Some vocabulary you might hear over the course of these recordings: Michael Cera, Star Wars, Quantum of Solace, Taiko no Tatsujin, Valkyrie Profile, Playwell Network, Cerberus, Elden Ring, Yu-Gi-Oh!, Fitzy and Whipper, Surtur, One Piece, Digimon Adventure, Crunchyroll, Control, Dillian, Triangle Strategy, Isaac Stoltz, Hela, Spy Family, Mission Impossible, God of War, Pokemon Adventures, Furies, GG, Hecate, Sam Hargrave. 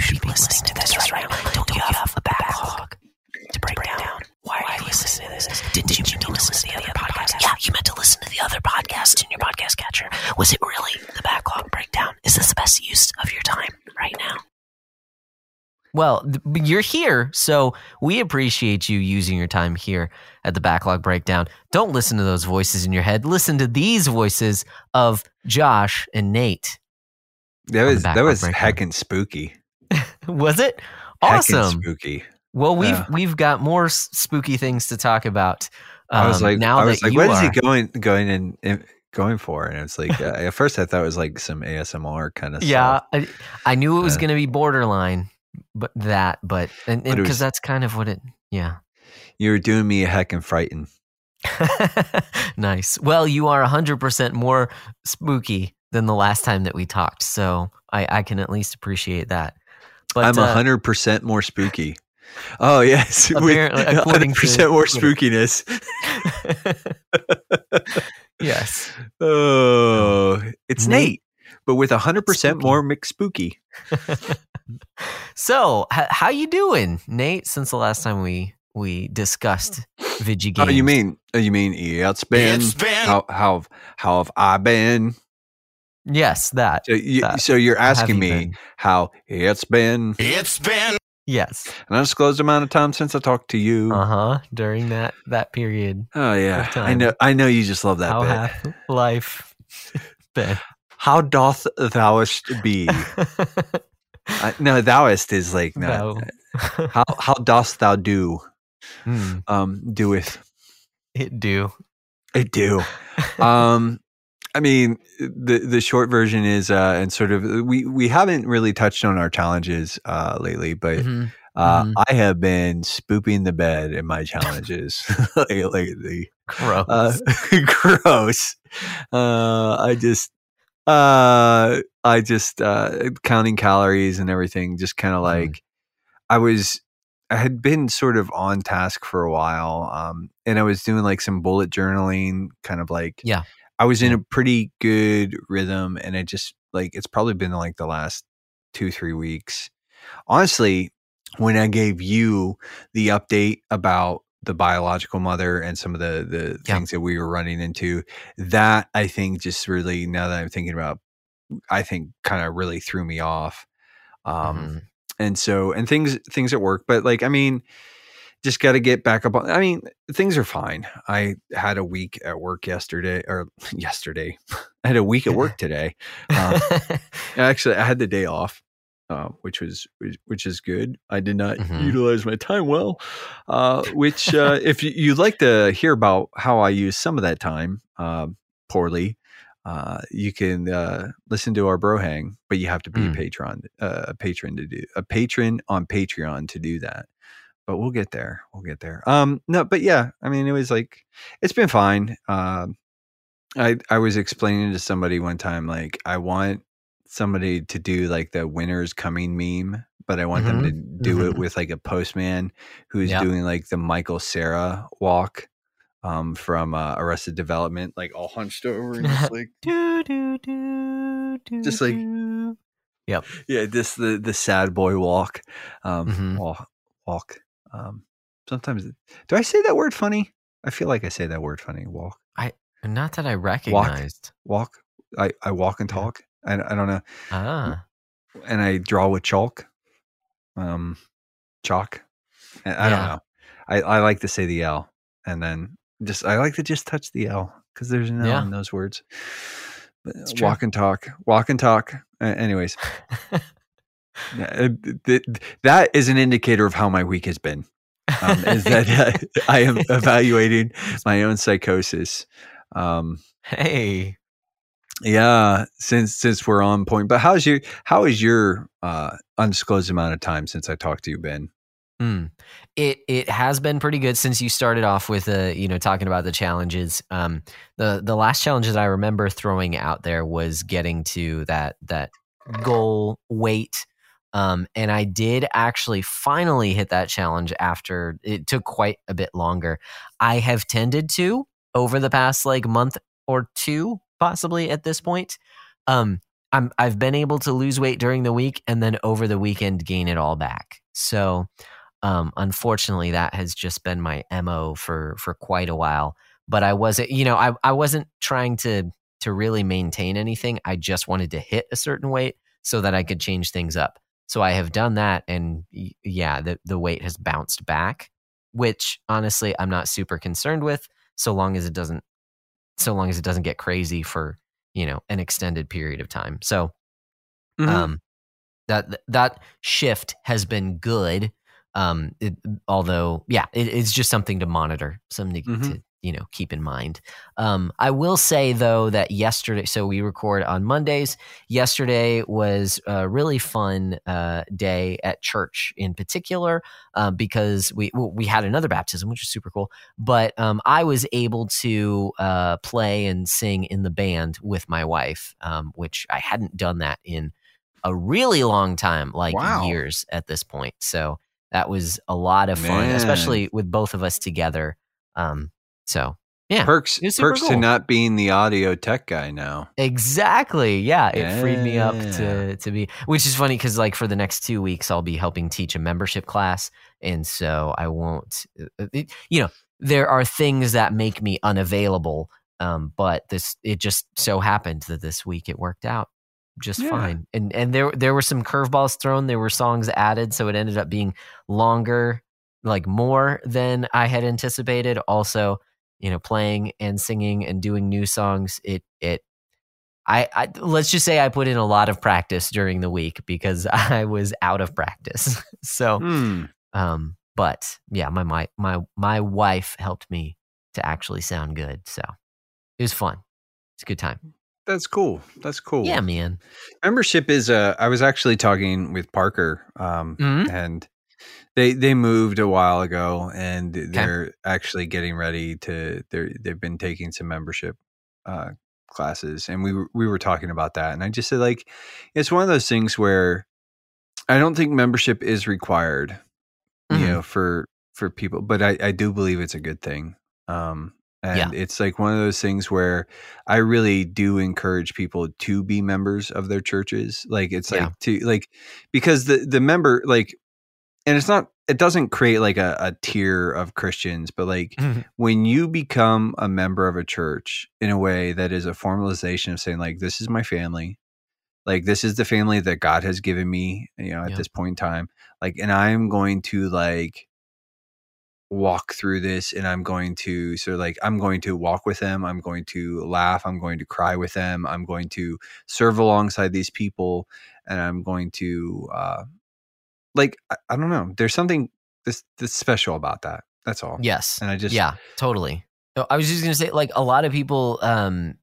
you keep listening to this right now? Don't get off the backlog to break down. Why are you listening to this? Didn't you mean to listen to the other podcast? Yeah, you meant to listen to the other podcast in your podcast catcher. Was it really the Backlog Breakdown? Is this the best use of your time right now? Well, you're here, so we appreciate you using your time here at the Backlog Breakdown. Don't listen to those voices in your head. Listen to these voices of Josh and Nate. That was heckin' spooky. Was it? Awesome. Heckin' spooky. Well, we've got more spooky things to talk about. I was like, what is he going for? And it's like at first I thought it was like some ASMR kind of stuff. Yeah, I knew it was going to be borderline. But because that's kind of what it, yeah. You're doing me a heckin' frightened. Nice. Well, you are 100% more spooky than the last time that we talked, so I can at least appreciate that. But I'm 100% more spooky. Oh yes, apparently, 100% more spookiness. Yes. Oh, it's Nate. But with 100% more McSpooky. So, how you doing, Nate? Since the last time we discussed video games. Oh, you mean it's been. How have I been? Yes, that. So you're asking me how it's been? It's been. Yes. An undisclosed amount of time since I talked to you. Uh-huh. During that period. Oh yeah. I know you just love that. How hath life been? How doth thouest be? No, thouest is like no. How dost thou do? Doeth it do? It do. I mean, the short version is, and sort of we haven't really touched on our challenges lately, but. Mm-hmm. I have been spooping the bed in my challenges lately. Gross. Gross. I just counting calories and everything, just kind of like I had been sort of on task for a while. And I was doing like some bullet journaling, kind of like, yeah, I was in a pretty good rhythm, and I just like, it's probably been like the last 2-3 weeks. Honestly, when I gave you the update about the biological mother and some of the things that we were running into, that I think just really, now that I'm thinking about, I think kind of really threw me off. And so, and things at work, but like, I mean, just got to get back up on, I mean, things are fine. I had a week at work yesterday. I had a week at work today. Actually I had the day off. Which is good. I did not utilize my time well, which if you'd like to hear about how I use some of that time poorly, you can listen to our bro hang, but you have to be a patron on Patreon to do that. But we'll get there. No, but yeah, I mean, it was like, it's been fine. I was explaining to somebody one time, like, I want somebody to do like the winter's coming meme, but I want them to do it with like a postman who's doing like the Michael Cera walk from Arrested Development, like all hunched over and just like do do do do, just like just the sad boy walk, walk. Sometimes do I say that word funny? I feel like I say that word funny. Walk. I not that I recognized walk. I walk and talk. I don't know. And I draw with chalk. Chalk. I don't know. I like to say the L, and then I like to just touch the L because there's an L in those words. Walk and talk. Anyways, that is an indicator of how my week has been. Is that I am evaluating my own psychosis. Hey. Yeah, since we're on point. But how is your undisclosed amount of time since I talked to you, Ben? It has been pretty good since you started off with talking about the challenges. The last challenge that I remember throwing out there was getting to that goal weight. And I did actually finally hit that challenge after it took quite a bit longer. I have tended to over the past like month or two, possibly at this point, I've been able to lose weight during the week and then over the weekend gain it all back. So unfortunately, that has just been my MO for quite a while. But I wasn't, you know, I wasn't trying to really maintain anything. I just wanted to hit a certain weight so that I could change things up. So I have done that, and yeah, the weight has bounced back, which honestly I'm not super concerned with, so long as it doesn't get crazy for, you know, an extended period of time. So that shift has been good. Although, yeah, it's just something to monitor, something to, you know, keep in mind. I will say though that yesterday, so we record on Mondays. Yesterday was a really fun day at church in particular, because we had another baptism, which was super cool. But I was able to play and sing in the band with my wife, which I hadn't done that in a really long time, like years at this point. So that was a lot of fun, especially with both of us together. So yeah, perks cool. to not being the audio tech guy now. Exactly. Yeah. It freed me up to be, which is funny because like for the next 2 weeks, I'll be helping teach a membership class. And so I won't, you know, there are things that make me unavailable. But it just so happened that this week it worked out just fine. And there were some curveballs thrown. There were songs added. So it ended up being longer, like more than I had anticipated. Also, you know, playing and singing and doing new songs. I let's just say I put in a lot of practice during the week because I was out of practice. So, but yeah, my wife helped me to actually sound good. So it was fun. It's a good time. That's cool. Yeah, man. Membership is I was actually talking with Parker, and They moved a while ago, and they're actually getting ready to. They've been taking some membership classes, and we were talking about that. And I just said, like, it's one of those things where I don't think membership is required, you know, for people. But I do believe it's a good thing. It's like one of those things where I really do encourage people to be members of their churches. Like it's like to like because the member like. And it doesn't create like a tier of Christians, but like when you become a member of a church in a way that is a formalization of saying like, this is my family, like this is the family that God has given me, you know, at this point in time, like, and I'm going to like walk through this and I'm going to sort of like, I'm going to walk with them. I'm going to laugh. I'm going to cry with them. I'm going to serve alongside these people and I'm going to, like, I don't know. There's something this special about that. That's all. Yes. And I just... Yeah, totally. I was just going to say, like, a lot of people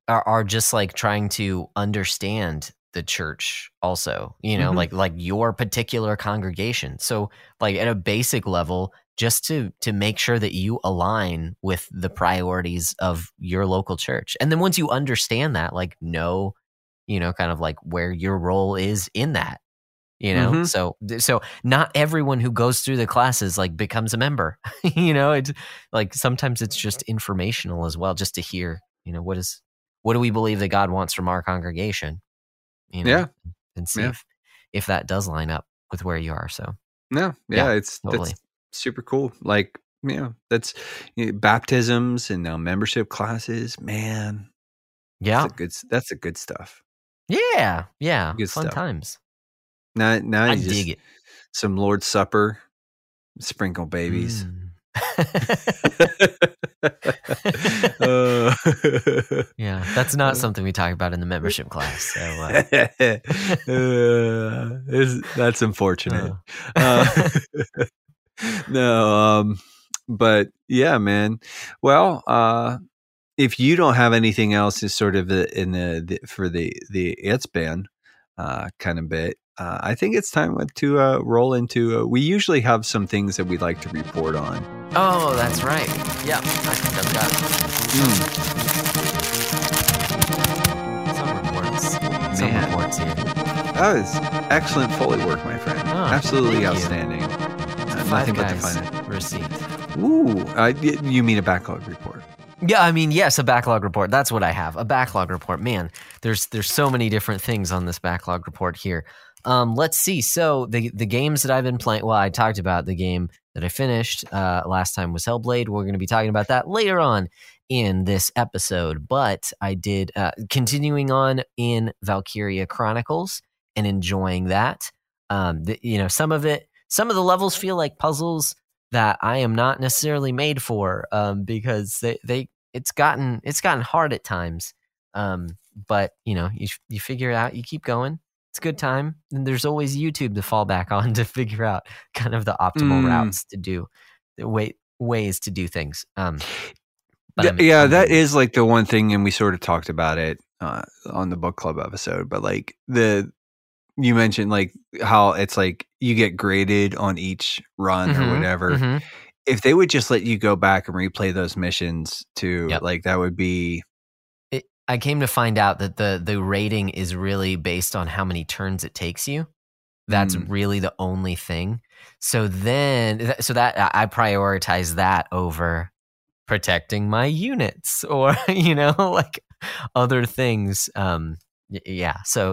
are just, like, trying to understand the church also, you know, like your particular congregation. So, like, at a basic level, just to make sure that you align with the priorities of your local church. And then once you understand that, like, know, you know, kind of, like, where your role is in that. You know, so not everyone who goes through the classes like becomes a member, you know, it's like, sometimes it's just informational as well, just to hear, you know, what do we believe that God wants from our congregation? You know, and see if that does line up with where you are. So it's totally super cool. Like, you know, that's baptisms and now membership classes, man. Yeah. That's the good stuff. Yeah. Yeah. Good fun stuff. Times. Now I just dig it. Some Lord's Supper, sprinkle babies. Yeah, that's not something we talk about in the membership class. So, that's unfortunate. No, but yeah, man. Well, if you don't have anything else, is sort of for the it's been kind of bit. I think it's time to roll into. We usually have some things that we'd like to report on. Oh, that's right. Yeah, I think I've got some reports here. That was excellent Foley work, my friend. Oh, absolutely outstanding. Nothing but to find it. Receipt. Ooh, you mean a backlog report? Yeah, I mean, yes, a backlog report. That's what I have. A backlog report, man. There's so many different things on this backlog report here. Let's see. So the games that I've been playing, well, I talked about the game that I finished last time was Hellblade. We're going to be talking about that later on in this episode. But I did continuing on in Valkyria Chronicles and enjoying that. Some of the levels feel like puzzles that I am not necessarily made for, because it's gotten hard at times. But you figure it out, you keep going. It's a good time. And there's always YouTube to fall back on to figure out kind of the optimal routes to do, ways to do things. That is like the one thing, and we sort of talked about it on the book club episode, but like you mentioned like how it's like you get graded on each run or whatever. Mm-hmm. If they would just let you go back and replay those missions too, like that would be. I came to find out that the rating is really based on how many turns it takes you. That's really the only thing. So that I prioritize that over protecting my units or, like other things. So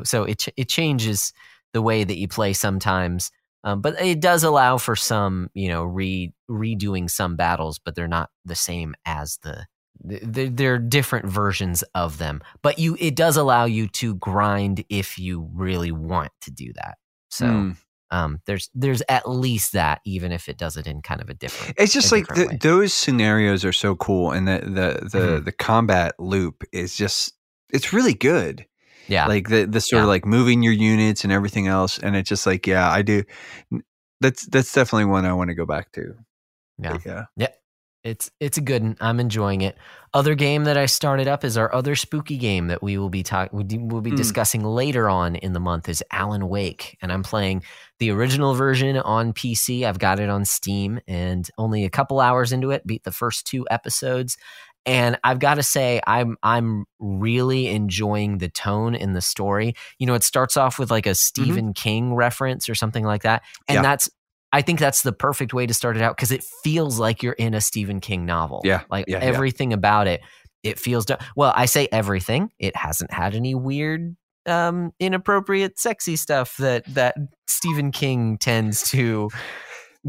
it changes the way that you play sometimes, but it does allow for some, redoing some battles, but they're not the same as they're different versions of them. But it does allow you to grind if you really want to do that. So there's at least that, even if it does it in kind of a different. It's just like those scenarios are so cool, and the combat loop is just. It's really good. Yeah. Like the sort of like moving your units and everything else. And it's just like, I do. That's definitely one I want to go back to. Yeah. Like, yeah. It's a good one. I'm enjoying it. Other game that I started up is our other spooky game that we will be discussing later on in the month is Alan Wake. And I'm playing the original version on PC. I've got it on Steam and only a couple hours into it, beat the first two episodes. And I've got to say, I'm really enjoying the tone in the story. It starts off with like a Stephen King reference or something like that. And I think that's the perfect way to start it out because it feels like you're in a Stephen King novel. Yeah. Like everything about it, it feels... Well, I say everything. It hasn't had any weird, inappropriate, sexy stuff that Stephen King tends to...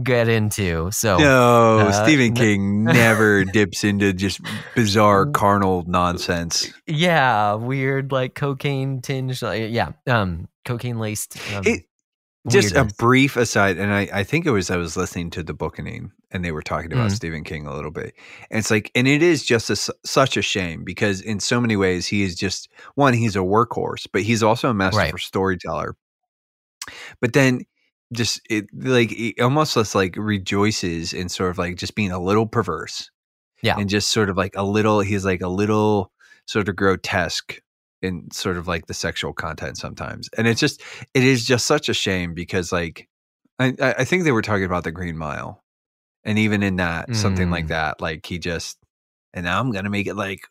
get into. So Stephen King never dips into just bizarre carnal nonsense. Weird like cocaine tinged, cocaine laced. Just a brief aside, and I think I was listening to The Bookening, and they were talking about Stephen King a little bit, and it's like, and it is just such a shame because in so many ways he is just one. He's a workhorse, but he's also a masterful storyteller. But then. Just it almost less like rejoices in sort of like just being a little perverse, and just sort of like he's like a little sort of grotesque in sort of like the sexual content sometimes, and it is just such a shame because like I think they were talking about The Green Mile, and even in that something like that, like he just, and now I'm gonna make it like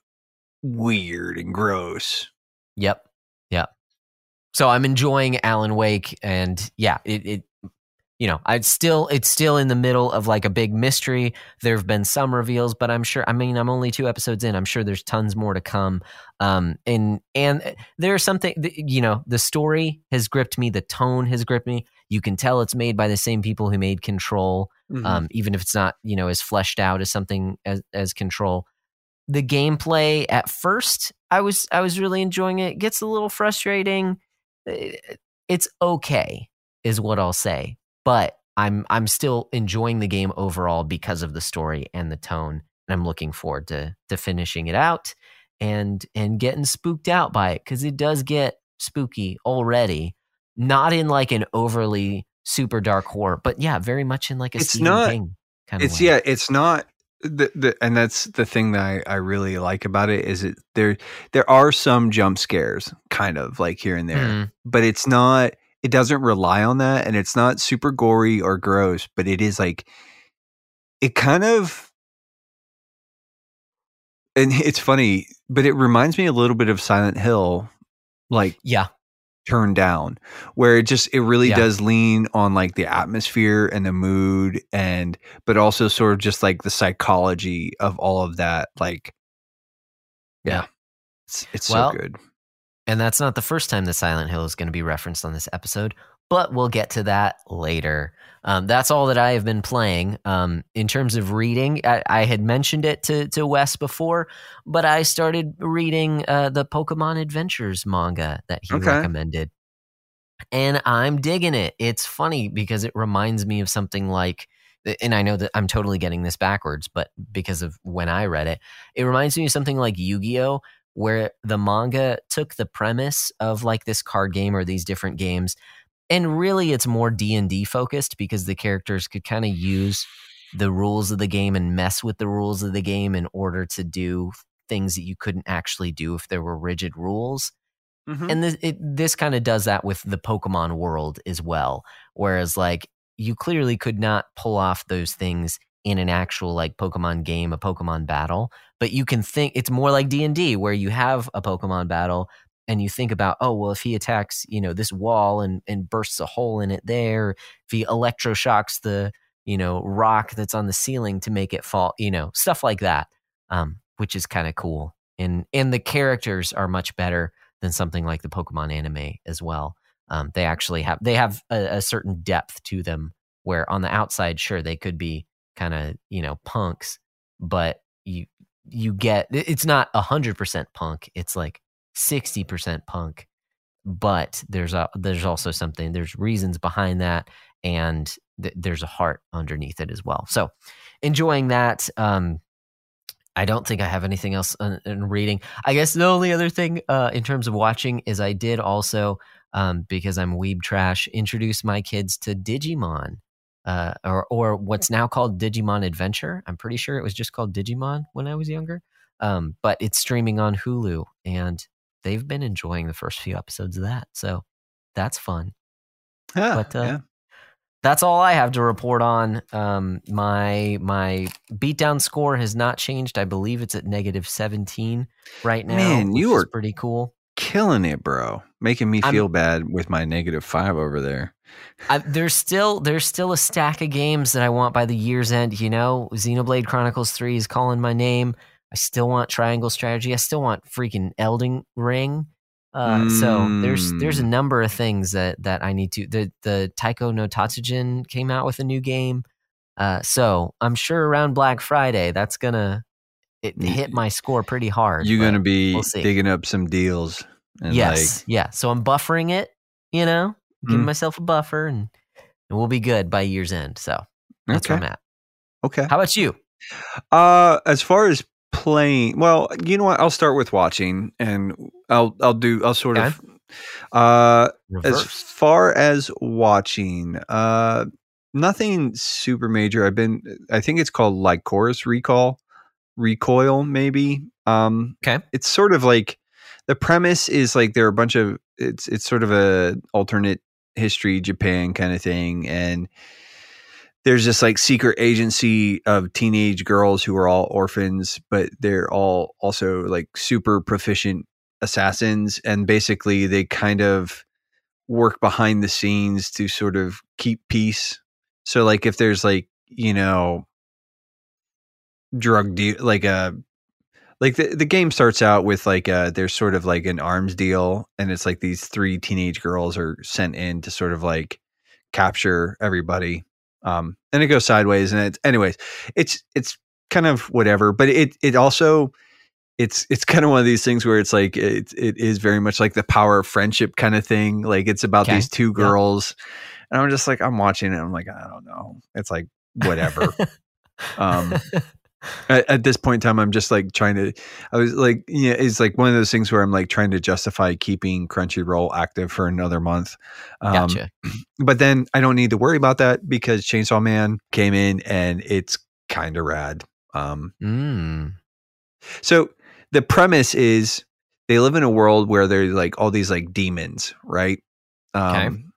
weird and gross. So I'm enjoying Alan Wake, and it's still in the middle of like a big mystery. There have been some reveals, but I'm sure, I'm only two episodes in. I'm sure there's tons more to come. And there's something, the story has gripped me. The tone has gripped me. You can tell it's made by the same people who made Control. Even if it's not, as fleshed out as something as Control. The gameplay at first, I was really enjoying it. It gets a little frustrating. It's okay is what I'll say, but I'm still enjoying the game overall because of the story and the tone, and I'm looking forward to finishing it out and getting spooked out by it, because it does get spooky already, not in like an overly super dark horror, but very much in like a Stephen King kind of way. It's not and that's the thing that I really like about it is it there are some jump scares kind of like here and there, but it doesn't rely on that, and it's not super gory or gross, but it is like it kind of, and it's funny, but it reminds me a little bit of Silent Hill, like turned down, where it really does lean on like the atmosphere and the mood, and but also sort of just like the psychology of all of that, like it's so good. And that's not the first time that Silent Hill is going to be referenced on this episode, but we'll get to that later. That's all that I have been playing. In terms of reading, I had mentioned it to Wes before, but I started reading the Pokemon Adventures manga that he recommended. And I'm digging it. It's funny because it reminds me of something like, and I know that I'm totally getting this backwards, but because of when I read it, it reminds me of something like Yu-Gi-Oh!, where the manga took the premise of like this card game or these different games, and really it's more D&D focused because the characters could kind of use the rules of the game and mess with the rules of the game in order to do things that you couldn't actually do if there were rigid rules. Mm-hmm. And this kind of does that with the Pokemon world as well, whereas like you clearly could not pull off those things in an actual like Pokemon game, a Pokemon battle, but you can think it's more like D&D where you have a Pokemon battle and you think about, oh, well, if he attacks, you know, this wall and bursts a hole in it there, if he electroshocks the, you know, rock that's on the ceiling to make it fall, you know, stuff like that, which is kind of cool. And the characters are much better than something like the Pokemon anime as well. They actually have a certain depth to them where on the outside, sure, they could be kind of, you know, punks, but you get, it's not 100% punk, it's like 60% punk, but there's also something, there's reasons behind that, and there's a heart underneath it as well. So enjoying that. I don't think I have anything else in reading. I guess the only other thing in terms of watching is I did also, because I'm weeb trash, introduce my kids to Digimon. Or what's now called Digimon Adventure. I'm pretty sure it was just called Digimon when I was younger. But it's streaming on Hulu, and they've been enjoying the first few episodes of that. So that's fun. Yeah, but that's all I have to report on. My beatdown score has not changed. I believe it's at -17 right now. Man, you are pretty cool. Killing it, bro. Making me feel bad with my -5 over there. There's still a stack of games that I want by the year's end. You know, Xenoblade Chronicles 3 is calling my name. I still want Triangle Strategy. I still want freaking Elden Ring. So there's a number of things that I need to. The Taiko no Tatsujin came out with a new game. So I'm sure around Black Friday that's gonna hit my score pretty hard. You're gonna be digging up some deals. And so I'm buffering it. You know. Give myself a buffer, and we'll be good by year's end. So that's where I'm at. Okay. How about you? As far as playing, well, you know what? I'll start with watching, and I'll sort of. Reverse. As far as watching, nothing super major. I think it's called like Chorus Recoil, maybe. It's sort of like the premise is like there are a bunch of. It's sort of a alternate history Japan kind of thing, and there's this like secret agency of teenage girls who are all orphans, but they're all also like super proficient assassins, and basically they kind of work behind the scenes to sort of keep peace. So like if there's like, you know, drug deal, like a like the game starts out with like there's sort of like an arms deal, and it's like these three teenage girls are sent in to sort of like capture everybody, and it goes sideways. And it's kind of whatever, but it's kind of one of these things where it's like it is very much like the power of friendship kind of thing. Like it's about these two girls, and I'm just like I'm watching it. And I'm like I don't know. It's like whatever. At this point in time, I'm just like it's like one of those things where I'm like trying to justify keeping Crunchyroll active for another month. Gotcha. But then I don't need to worry about that because Chainsaw Man came in and it's kind of rad. So the premise is they live in a world where there's like all these like demons, right? And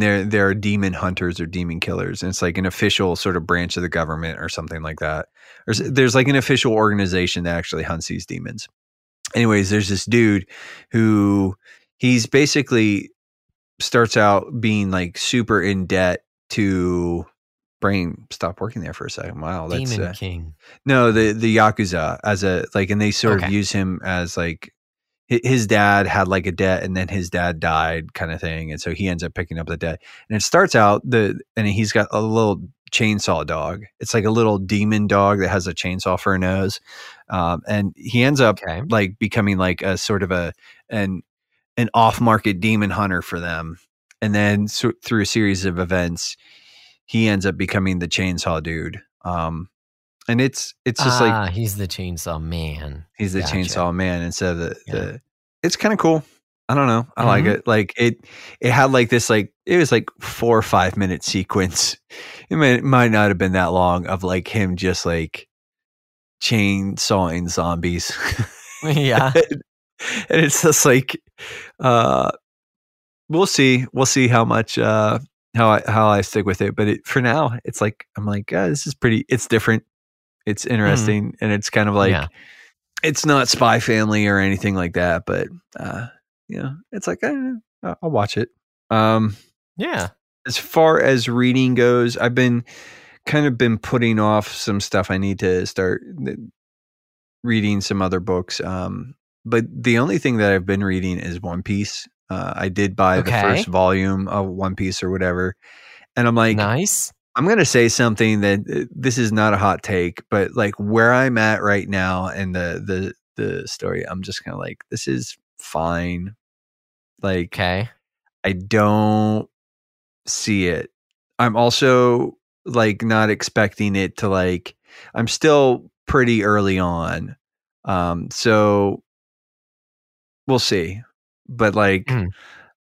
there are demon hunters or demon killers. And it's like an official sort of branch of the government or something like that. There's like an official organization that actually hunts these demons. Anyways, there's this dude who he's basically starts out being like super in debt to brain. Stop working there for a second. Wow. That's Demon King. No, the Yakuza as a like, and they sort of use him as like his dad had like a debt and then his dad died kind of thing. And so he ends up picking up the debt, and it starts out and he's got a little chainsaw dog. It's like a little demon dog that has a chainsaw for a nose. And he ends up like becoming like a sort of an off market demon hunter for them. And then through a series of events, he ends up becoming the chainsaw dude. And it's just like he's the chainsaw man. He's the chainsaw man instead of the it's kind of cool. I don't know. I like it. Like it had like this, like it was like 4 or 5 minute sequence. It might not have been that long of like him just like chainsawing zombies. Yeah. And it's just like we'll see. We'll see how much how I stick with it. But for now, it's like I'm like, this is pretty, it's different. It's interesting, and it's kind of like it's not Spy Family or anything like that, but it's like I'll watch it. As far as reading goes, I've been putting off some stuff. I need to start reading some other books, but the only thing that I've been reading is One Piece. I did buy the first volume of One Piece or whatever, and I'm like, nice. I'm going to say something that this is not a hot take, but like where I'm at right now and the story, I'm just kind of like, this is fine. Like, I don't see it. I'm also like not expecting it to like, I'm still pretty early on. So we'll see, but like,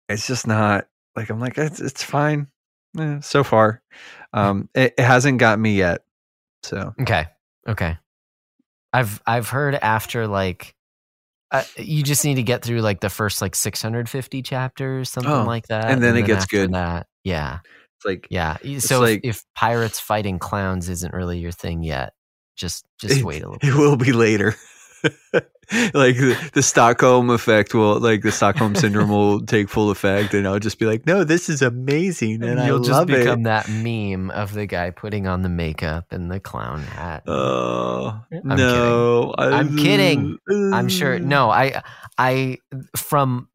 it's just not like, I'm like, it's fine. So far, it hasn't got me yet. So okay, I've heard after like you just need to get through like the first like 650 chapters, something like that, and then it gets good. It's like So like, if pirates fighting clowns isn't really your thing yet, just wait a little bit. It will be later. Like the Stockholm effect will, like the Stockholm syndrome will take full effect, and I'll just be like, no, this is amazing, and I love it. You'll just become that meme of the guy putting on the makeup and the clown hat. Oh, no. I'm kidding. I'm sure. No, I from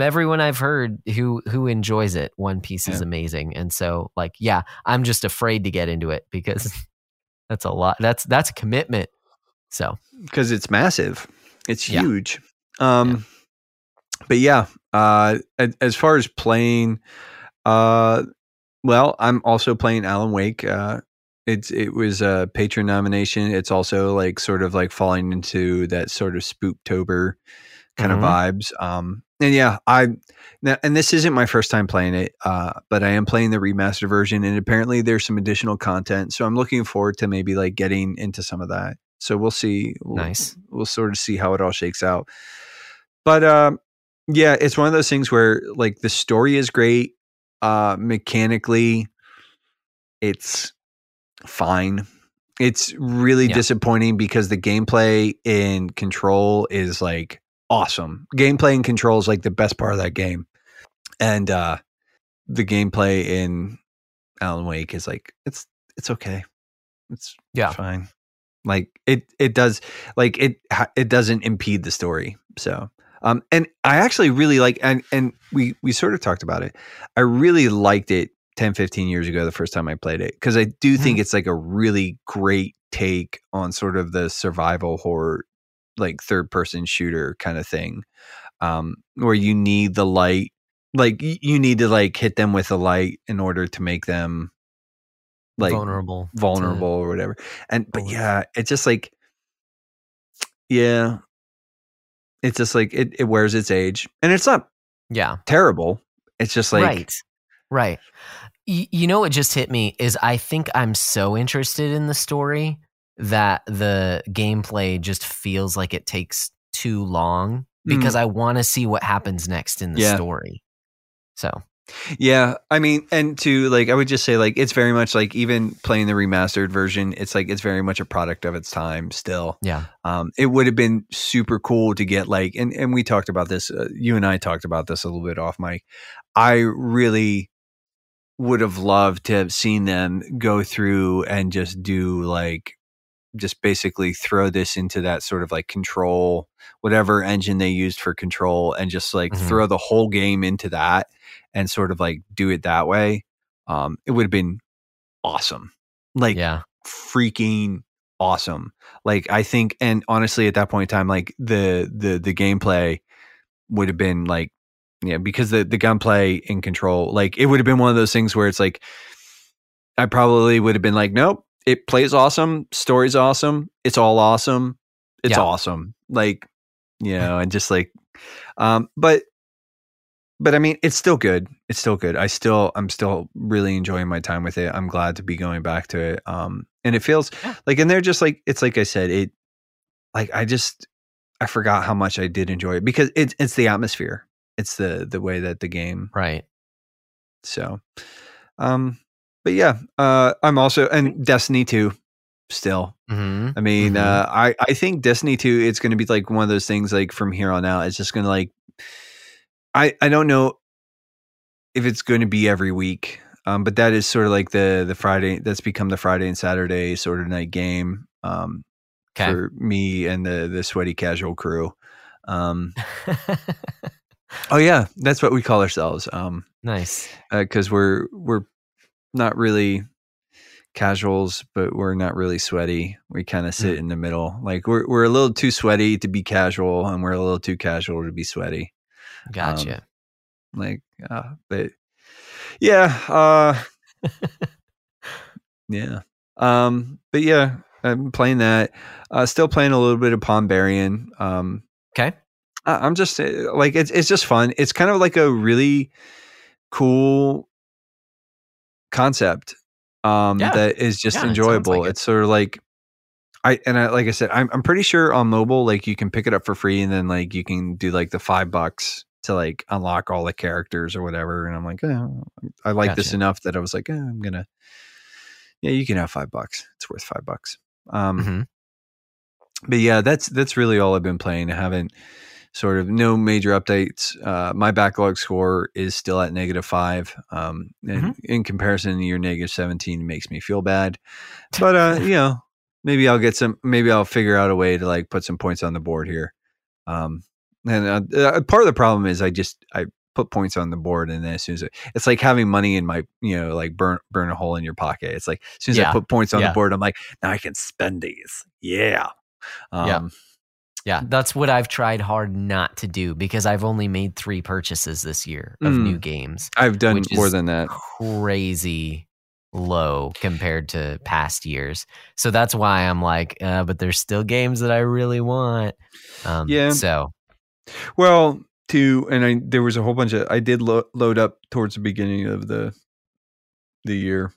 everyone I've heard who enjoys it, One Piece is amazing. And so like, I'm just afraid to get into it because that's a lot. That's a commitment. So, because it's massive, it's huge. But as far as playing, well, I'm also playing Alan Wake. It was a Patreon nomination. It's also like sort of like falling into that sort of Spooktober kind of vibes. And this isn't my first time playing it, but I am playing the remastered version, and apparently there's some additional content. So I'm looking forward to maybe like getting into some of that. So we'll see. Nice. We'll sort of see how it all shakes out. But it's one of those things where like the story is great. Mechanically, it's fine. It's really disappointing because the gameplay in Control is like awesome. Gameplay in Control is like the best part of that game. And the gameplay in Alan Wake is like, it's okay. It's fine. Like it does, like it doesn't impede the story. So, and I actually really like, and we sort of talked about it. I really liked it 10, 15 years ago, the first time I played it. 'Cause I do think it's like a really great take on sort of the survival horror, like third person shooter kind of thing. Where you need the light, like you need to like hit them with the light in order to make them like vulnerable or whatever. And but it's just like it's just like it wears its age, and it's not terrible. It's just like right. You know what just hit me is I think I'm so interested in the story that the gameplay just feels like it takes too long because I want to see what happens next in the story. So I mean, and to like, I would just say like, it's very much like even playing the remastered version, it's like, it's very much a product of its time still. It would have been super cool to get like, and we talked about this, you and I talked about this a little bit off mic. I really would have loved to have seen them go through and just do like just basically throw this into that sort of like Control, whatever engine they used for Control, and just like throw the whole game into that and sort of like do it that way. It would have been awesome. Like, freaking awesome. Like, I think, and honestly, at that point in time, like the gameplay would have been like, because the gunplay in Control, like it would have been one of those things where it's like, I probably would have been like, nope, it plays awesome. Story's awesome. It's all awesome. It's awesome. Like, you know, and just like, but I mean, it's still good. It's still good. I'm still really enjoying my time with it. I'm glad to be going back to it. And it feels like, and they're just like, it's like I said, it, like, I forgot how much I did enjoy it because it's the atmosphere. It's the way that the game. Right. So, but yeah, I'm also, and Destiny 2 still. I mean, I think Destiny 2, it's going to be like one of those things, like from here on out, it's just going to like, I don't know if it's going to be every week, but that is sort of like the Friday, that's become the Friday and Saturday sort of night game for me and the sweaty casual crew. Oh yeah, that's what we call ourselves. Nice. Because we're not really casuals, but we're not really sweaty. We kind of sit in the middle. Like we're a little too sweaty to be casual, and we're a little too casual to be sweaty. Gotcha. But yeah, yeah. But yeah, I'm playing that. Still playing a little bit of Ponbarian. Okay. I'm just like, it's just fun. It's kind of like a really cool concept that is just enjoyable. It's sort of like like I said, I'm pretty sure on mobile, like you can pick it up for free and then like you can do like the $5 to like unlock all the characters or whatever. And I'm like, I like this enough that I was like, I'm gonna, you can have $5. It's worth $5. But yeah, that's really all I've been playing. I haven't sort of no major updates. My backlog score is still at -5. And in comparison to your -17 makes me feel bad, but, you know, maybe I'll get some, maybe I'll figure out a way to like put some points on the board here. And part of the problem is I put points on the board, and then as soon as it's like having money in my, like burn a hole in your pocket. It's like, as soon as I put points on the board, I'm like, now I can spend these. Yeah. That's what I've tried hard not to do, because I've only made 3 purchases this year of new games. I've done more than that. Crazy low compared to past years. So that's why I'm like, but there's still games that I really want. So, well, there was a whole bunch of, I did load up towards the beginning of the year.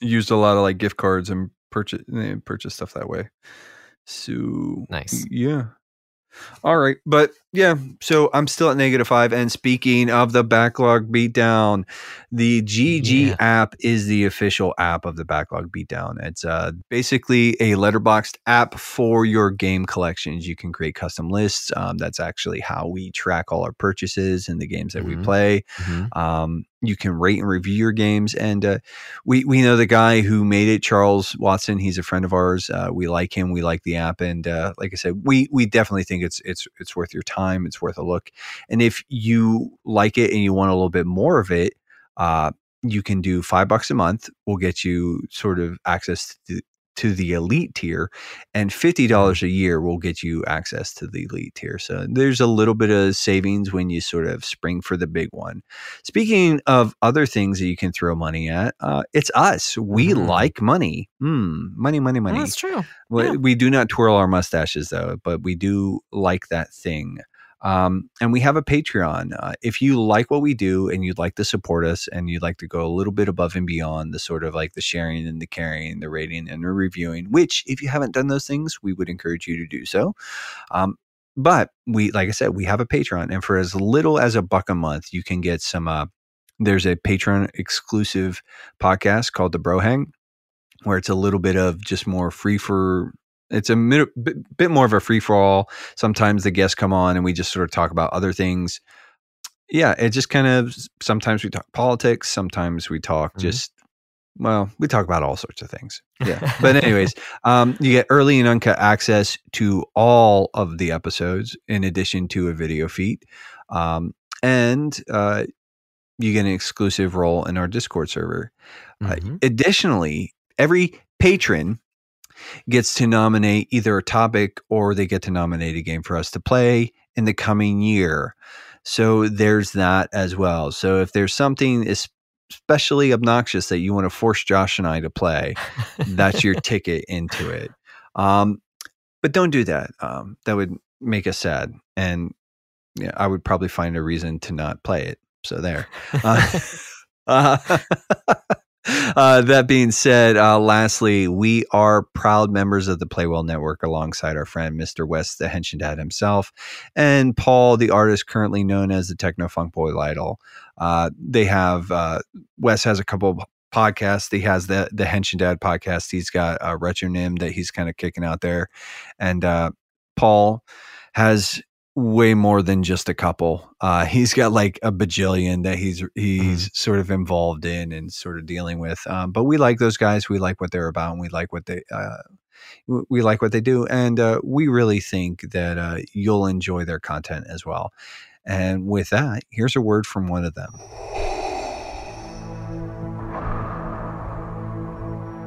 Used a lot of like gift cards and purchase stuff that way. So nice. Yeah. All right. But yeah, so I'm still at -5. And speaking of the Backlog Beatdown, the GG app is the official app of the Backlog Beatdown. It's basically a letterboxed app for your game collections. You can create custom lists. That's actually how we track all our purchases and the games that we play. You can rate and review your games. And we know the guy who made it, Charles Watson. He's a friend of ours. We like him. We like the app. And like I said, we definitely think it's worth your time. It's worth a look. And if you like it and you want a little bit more of it, you can do $5 a month. We'll get you sort of access to the elite tier, and $50 a year will get you access to the elite tier. So there's a little bit of savings when you sort of spring for the big one. Speaking of other things that you can throw money at, it's us. We like money. Money. That's true. Yeah. We do not twirl our mustaches though, but we do like that thing. And we have a Patreon. If you like what we do and you'd like to support us and you'd like to go a little bit above and beyond the sort of like the sharing and the caring, the rating and the reviewing, which if you haven't done those things, we would encourage you to do so. But like I said, we have a Patreon, and for as little as $1 a month, you can get some, there's a Patreon exclusive podcast called The Bro Hang, where it's a little bit of just more free for, it's a bit more of a free for all. Sometimes the guests come on and we just sort of talk about other things. Yeah, it just kind of, sometimes we talk politics, sometimes we talk just Well, we talk about all sorts of things. Yeah. But anyways, you get early and uncut access to all of the episodes in addition to a video feed. And you get an exclusive role in our Discord server. Mm-hmm. Additionally, every patron gets to nominate either a topic or they get to nominate a game for us to play in the coming year. So there's that as well. So if there's something especially obnoxious that you want to force Josh and I to play, that's your ticket into it. But don't do that. That would make us sad. And yeah, I would probably find a reason to not play it. So there. That being said, lastly, we are proud members of the Playwell Network alongside our friend Mr. West, the Henshin Dad himself, and Paul, the artist currently known as the Techno Funk Boy Lytle. They have, Wes has a couple of podcasts. He has the Henshin Dad podcast. He's got a Retro Nim that he's kind of kicking out there. And Paul has way more than just a couple. He's got like a bajillion that he's sort of involved in and sort of dealing with. But we like those guys. We like what they're about, and we like what they do. And we really think that you'll enjoy their content as well. And with that, here's a word from one of them.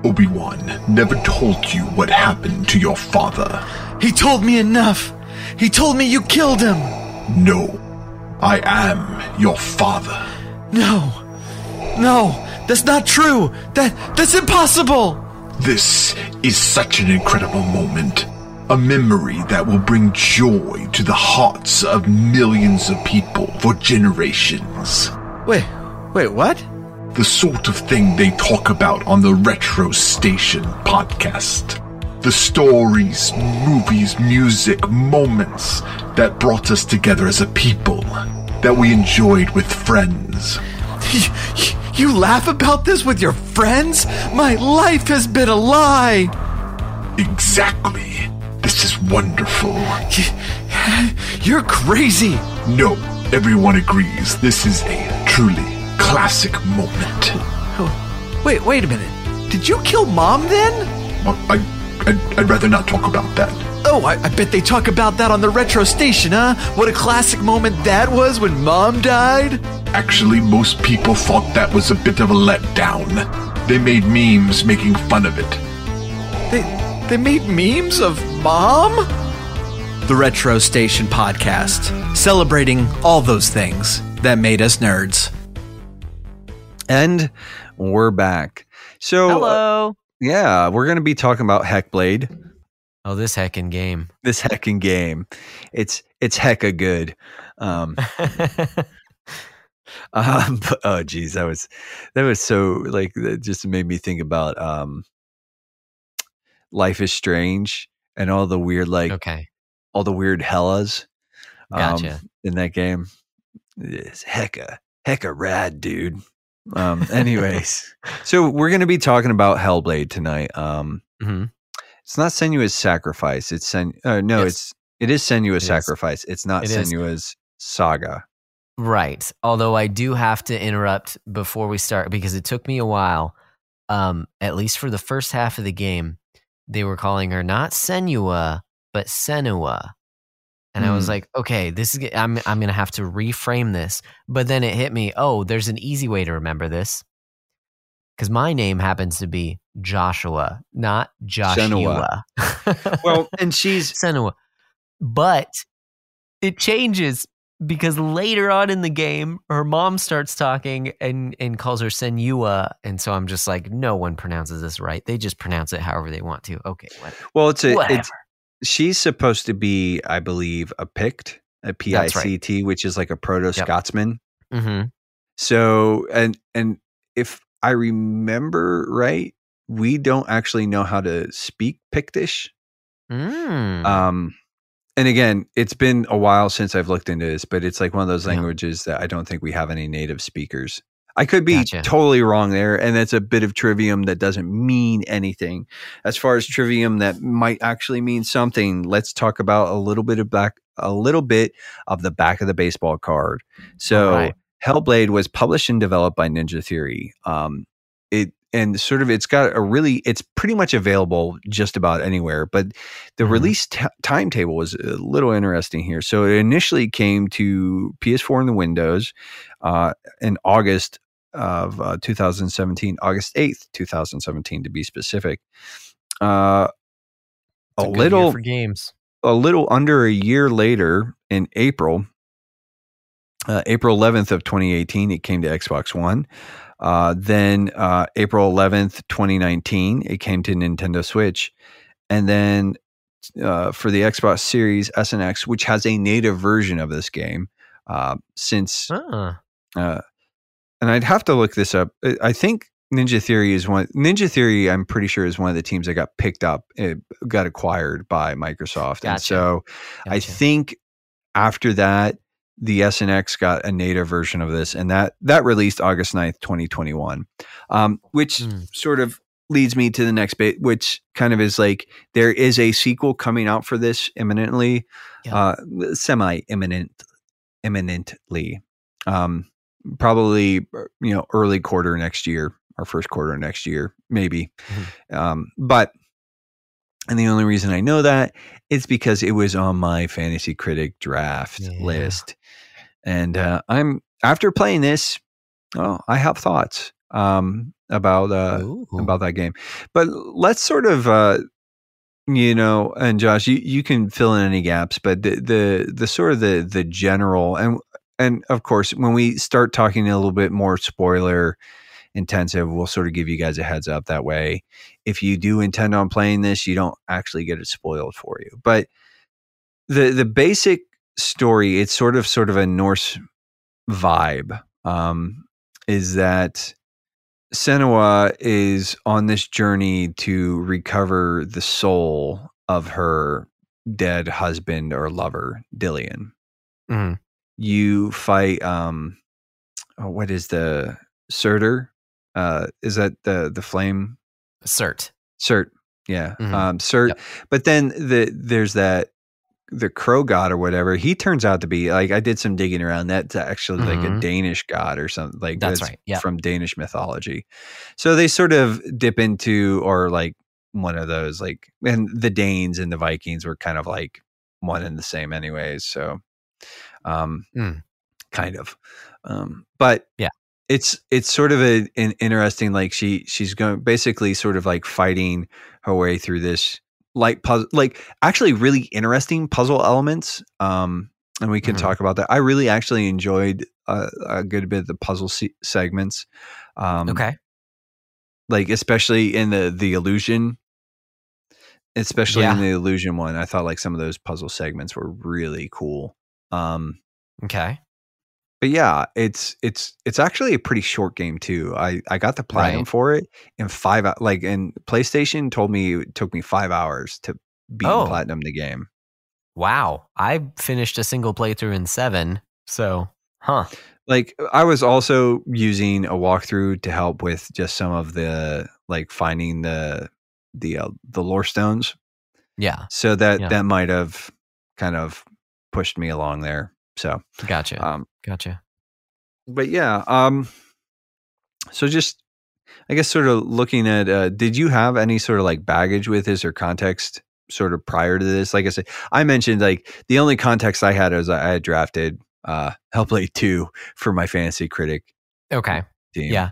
Obi-Wan never told you what happened to your father. He told me enough. He told me you killed him. No, I am your father. No, that's not true. That's impossible. This is such an incredible moment. A memory that will bring joy to the hearts of millions of people for generations. Wait, what? The sort of thing they talk about on the Retro Station podcast. The stories, movies, music, moments that brought us together as a people, that we enjoyed with friends. You laugh about this with your friends? My life has been a lie! Exactly. This is wonderful. You're crazy. No, everyone agrees. This is a truly classic moment. Oh, wait a minute. Did you kill Mom then? Well, I'd rather not talk about that. Oh, I bet they talk about that on the Retro Station, huh? What a classic moment that was when Mom died. Actually, most people thought that was a bit of a letdown. They made memes making fun of it. They made memes of Mom? The Retro Station podcast, celebrating all those things that made us nerds. And we're back. So hello. Yeah, we're going to be talking about Hellblade. Oh, this heckin' game. It's hecka good. But, oh, geez, that was so, like, that just made me think about Life is Strange and all the weird, like, all the weird Hellas in that game. It's hecka rad, dude. Anyways, so we're going to be talking about Hellblade tonight. It's not Senua's Sacrifice. It's it is Senua's Sacrifice. It's not Senua's Saga. Right. Although I do have to interrupt before we start, because it took me a while. At least for the first half of the game, they were calling her not Senua, but Senua. And I was like, okay, this is, I'm going to have to reframe this. But then it hit me, oh, there's an easy way to remember this. Because my name happens to be Joshua, not Joshua. Senua. Well, and she's Senua. But it changes because later on in the game, her mom starts talking and calls her Senua. And so I'm just like, no one pronounces this right. They just pronounce it however they want to. Okay, whatever. Well, she's supposed to be, I believe, a Pict, a P-I-C-T, right, which is like a proto-Scotsman. Yep. Mm-hmm. So, and if I remember right, we don't actually know how to speak Pictish. And again, it's been a while since I've looked into this, but it's like one of those languages that I don't think we have any native speakers. I could be totally wrong there, and that's a bit of trivium that doesn't mean anything. As far as trivium that might actually mean something, let's talk about a little bit of the back of the baseball card. So, Hellblade was published and developed by Ninja Theory. it's got a really, it's pretty much available just about anywhere, but the release timetable was a little interesting here. So it initially came to PS4 and the Windows in August of 2017, August 8th, 2017 to be specific. A little under a year later in April 11th of 2018, it came to Xbox One. Then April 11th, 2019, it came to Nintendo Switch. And then for the Xbox Series S and X, which has a native version of this game and I'd have to look this up. I think Ninja Theory, I'm pretty sure, is one of the teams that got picked up, it got acquired by Microsoft. Gotcha. And so I think after that, the SNX got a native version of this, and that released August 9th, 2021, which sort of leads me to the next bit, which kind of is like there is a sequel coming out for this imminently, imminently, probably, early quarter next year or first quarter next year, maybe. And the only reason I know that is because it was on my Fantasy Critic draft list. And after playing this, I have thoughts about that game. But let's sort of, and Josh, you can fill in any gaps, but the sort of the general, and of course, when we start talking a little bit more spoiler intensive, we'll sort of give you guys a heads up that way. If you do intend on playing this, you don't actually get it spoiled for you. But the basic story, it's sort of a Norse vibe, is that Senua is on this journey to recover the soul of her dead husband or lover, Dillian. You fight what is the Surtur? Is that the flame? Cert. Yeah. Cert. Yep. But then there's the crow god or whatever. He turns out to be, like, I did some digging around. That's actually like a Danish god or something. Like that's right. Yeah. From Danish mythology. So they sort of dip into, or like one of those, like, and the Danes and the Vikings were kind of like one and the same anyways. So kind of. But yeah. It's sort of an interesting, like she's going basically sort of like fighting her way through this light puzzle, like actually really interesting puzzle elements. And we can talk about that. I really actually enjoyed a good bit of the puzzle segments. Like especially in the illusion, in the illusion one, I thought like some of those puzzle segments were really cool. But yeah, it's actually a pretty short game too. I got the platinum for it in 5 hours. Like, and PlayStation told me it took me 5 hours to beat platinum the game. Wow, I finished a single playthrough in 7. So, Like, I was also using a walkthrough to help with just some of the like finding the lore stones. Yeah. So that might have kind of pushed me along there. So gotcha. But yeah, so just I guess sort of looking at, did you have any sort of like baggage with this or context sort of prior to this? Like I said, I mentioned like the only context I had was I had drafted Hellblade 2 for my Fantasy Critic. Okay. Team. Yeah.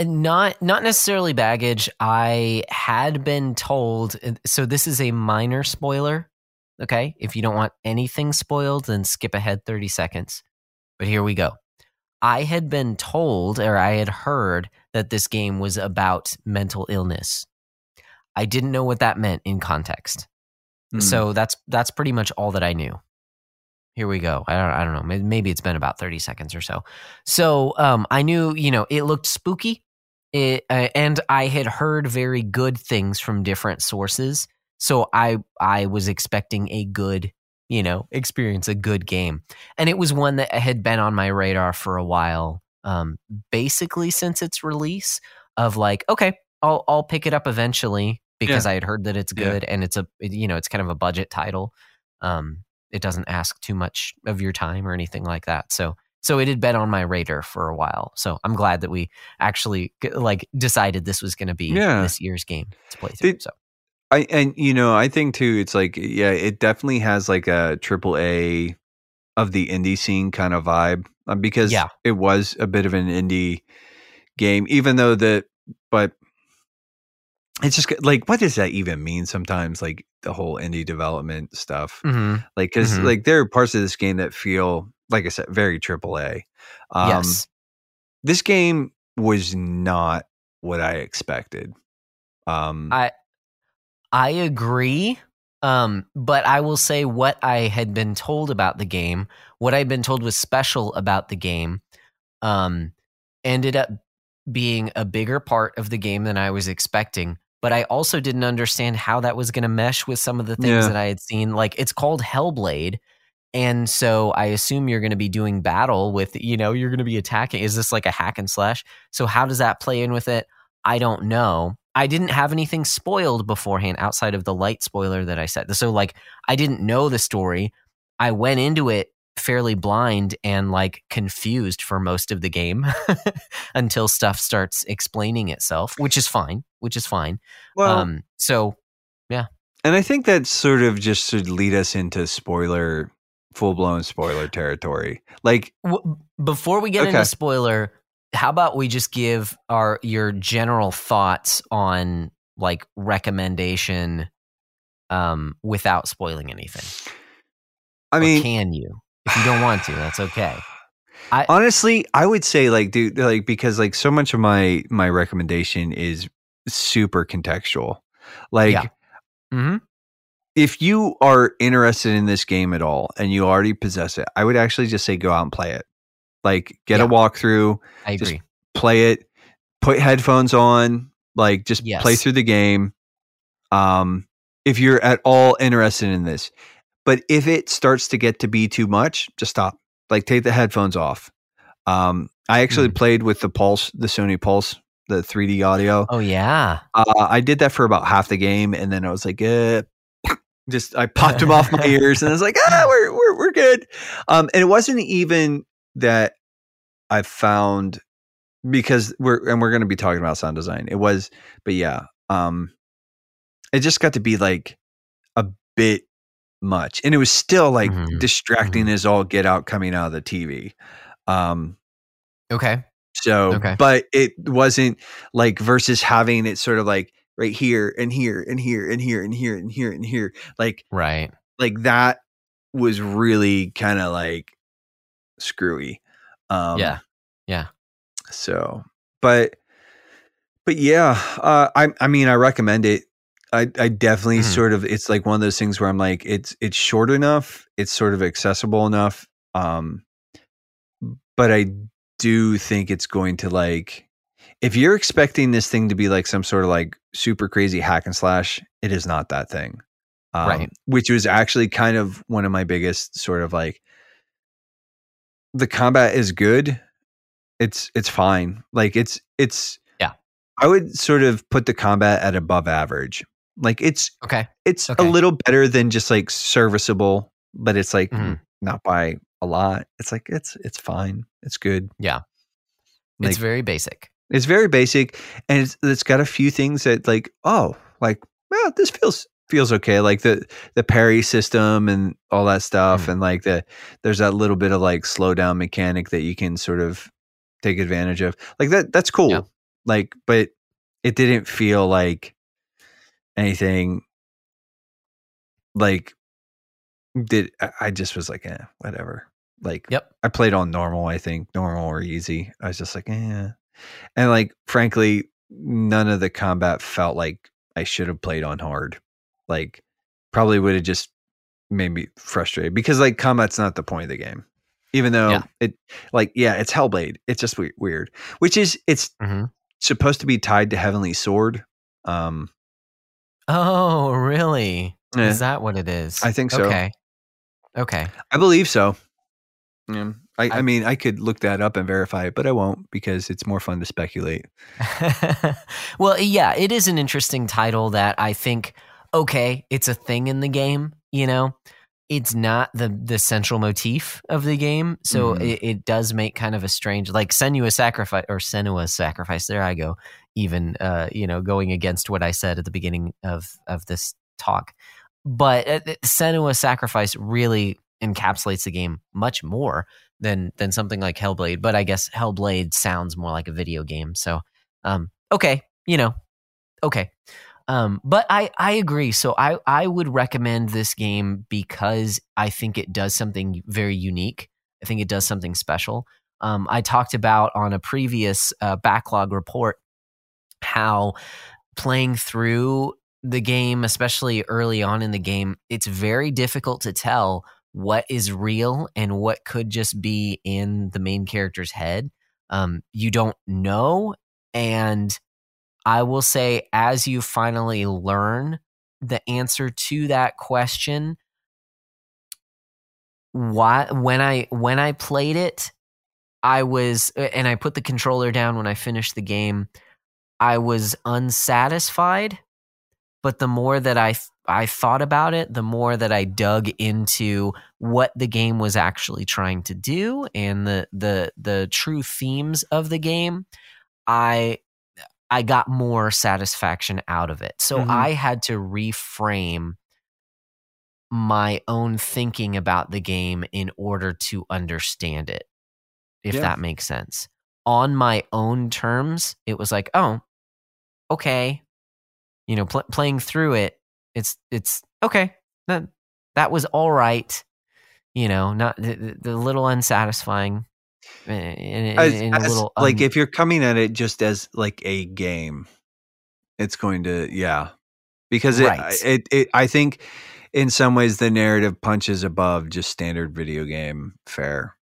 Not necessarily baggage. I had been told. So this is a minor spoiler. Okay, if you don't want anything spoiled, then skip ahead 30 seconds. But here we go. I had been told, or I had heard, that this game was about mental illness. I didn't know what that meant in context. So that's pretty much all that I knew. Here we go. I don't know. Maybe it's been about 30 seconds or so. So I knew, it looked spooky. And I had heard very good things from different sources. So I was expecting a good, experience, a good game. And it was one that had been on my radar for a while, basically since its release, of like, okay, I'll pick it up eventually because I had heard that it's good and it's it's kind of a budget title. It doesn't ask too much of your time or anything like that. So So it had been on my radar for a while. So I'm glad that we actually like decided this was going to be this year's game to play through. I think too, it's like, it definitely has like a triple A of the indie scene kind of vibe because it was a bit of an indie game, even though but it's just like, what does that even mean sometimes? Like the whole indie development stuff, like, cause like there are parts of this game that feel, like I said, very triple A. This game was not what I expected. I agree, but I will say what I had been told about the game, what I'd been told was special about the game, ended up being a bigger part of the game than I was expecting. But I also didn't understand how that was going to mesh with some of the things that I had seen. Like, it's called Hellblade, and so I assume you're going to be doing battle with, you're going to be attacking. Is this like a hack and slash? So how does that play in with it? I don't know. I didn't have anything spoiled beforehand outside of the light spoiler that I said. So like, I didn't know the story. I went into it fairly blind and like confused for most of the game until stuff starts explaining itself, which is fine. Well, And I think that sort of just should lead us into full blown spoiler territory. Like before we get into spoiler, how about we just give your general thoughts on like recommendation without spoiling anything? I mean, or can you? If you don't want to, that's okay. Honestly, I would say like, dude, like, because like so much of my recommendation is super contextual. Like, if you are interested in this game at all and you already possess it, I would actually just say go out and play it. Like, get a walkthrough. I agree. Just play it. Put headphones on. Like, just play through the game. If you're at all interested in this. But if it starts to get to be too much, just stop. Like, take the headphones off. I actually played with the Pulse, the Sony Pulse, the 3D audio. Oh, yeah. I did that for about half the game. And then I was like, I popped them off my ears. And I was like, we're good. And it wasn't even... that I found, because we're going to be talking about sound design. It was, but yeah, it just got to be like a bit much, and it was still like distracting as all get out coming out of the TV. But it wasn't like versus having it sort of like right here and here and here and here and here and here and here. Like, right. Like that was really kind of like, screwy. So but yeah, I recommend it. I definitely sort of, it's like one of those things where I'm like, it's short enough, it's sort of accessible enough, but I do think it's going to, like, if you're expecting this thing to be like some sort of like super crazy hack and slash, it is not that thing. Which was actually kind of one of my biggest sort of like, the combat is good. It's fine. Like it's I would sort of put the combat at above average. Like it's a little better than just like serviceable, but it's like not by a lot. It's like, it's fine. It's good. Yeah. Like, it's very basic. It's very basic. And it's got a few things that like, this feels okay, like the parry system and all that stuff, and like there's that little bit of like slow down mechanic that you can sort of take advantage of, like that's cool. Like, but it didn't feel like anything like I just was like whatever, like I played on normal, I think normal or easy, I was just like and like frankly none of the combat felt like I should have played on hard. Like, probably would have just made me frustrated because like combat's not the point of the game, even though it like, it's Hellblade. It's just weird, which is, it's supposed to be tied to Heavenly Sword. Oh, really? Yeah. Is that what it is? I think so. Okay. I believe so. Yeah. I mean, I could look that up and verify it, but I won't because it's more fun to speculate. Well, yeah, it is an interesting title that I think, okay, it's a thing in the game, it's not the central motif of the game, so it does make kind of a strange, like Senua's Sacrifice. There I go, even going against what I said at the beginning of this talk. But Senua's Sacrifice really encapsulates the game much more than something like Hellblade. But I guess Hellblade sounds more like a video game. So but I agree. So I would recommend this game because I think it does something very unique. I think it does something special. I talked about on a previous backlog report how playing through the game, especially early on in the game, it's very difficult to tell what is real and what could just be in the main character's head. You don't know. And I will say, as you finally learn the answer to that question, why when I played it, I put the controller down when I finished the game, I was unsatisfied, but the more that I thought about it, the more that I dug into what the game was actually trying to do and the true themes of the game, I got more satisfaction out of it. So I had to reframe my own thinking about the game in order to understand it, if that makes sense. On my own terms, it was like, oh, okay. You know, playing through it, it's okay. That was all right. You know, not the little unsatisfying. Like if you're coming at it just as like a game, it's going to because I think in some ways the narrative punches above just standard video game fare.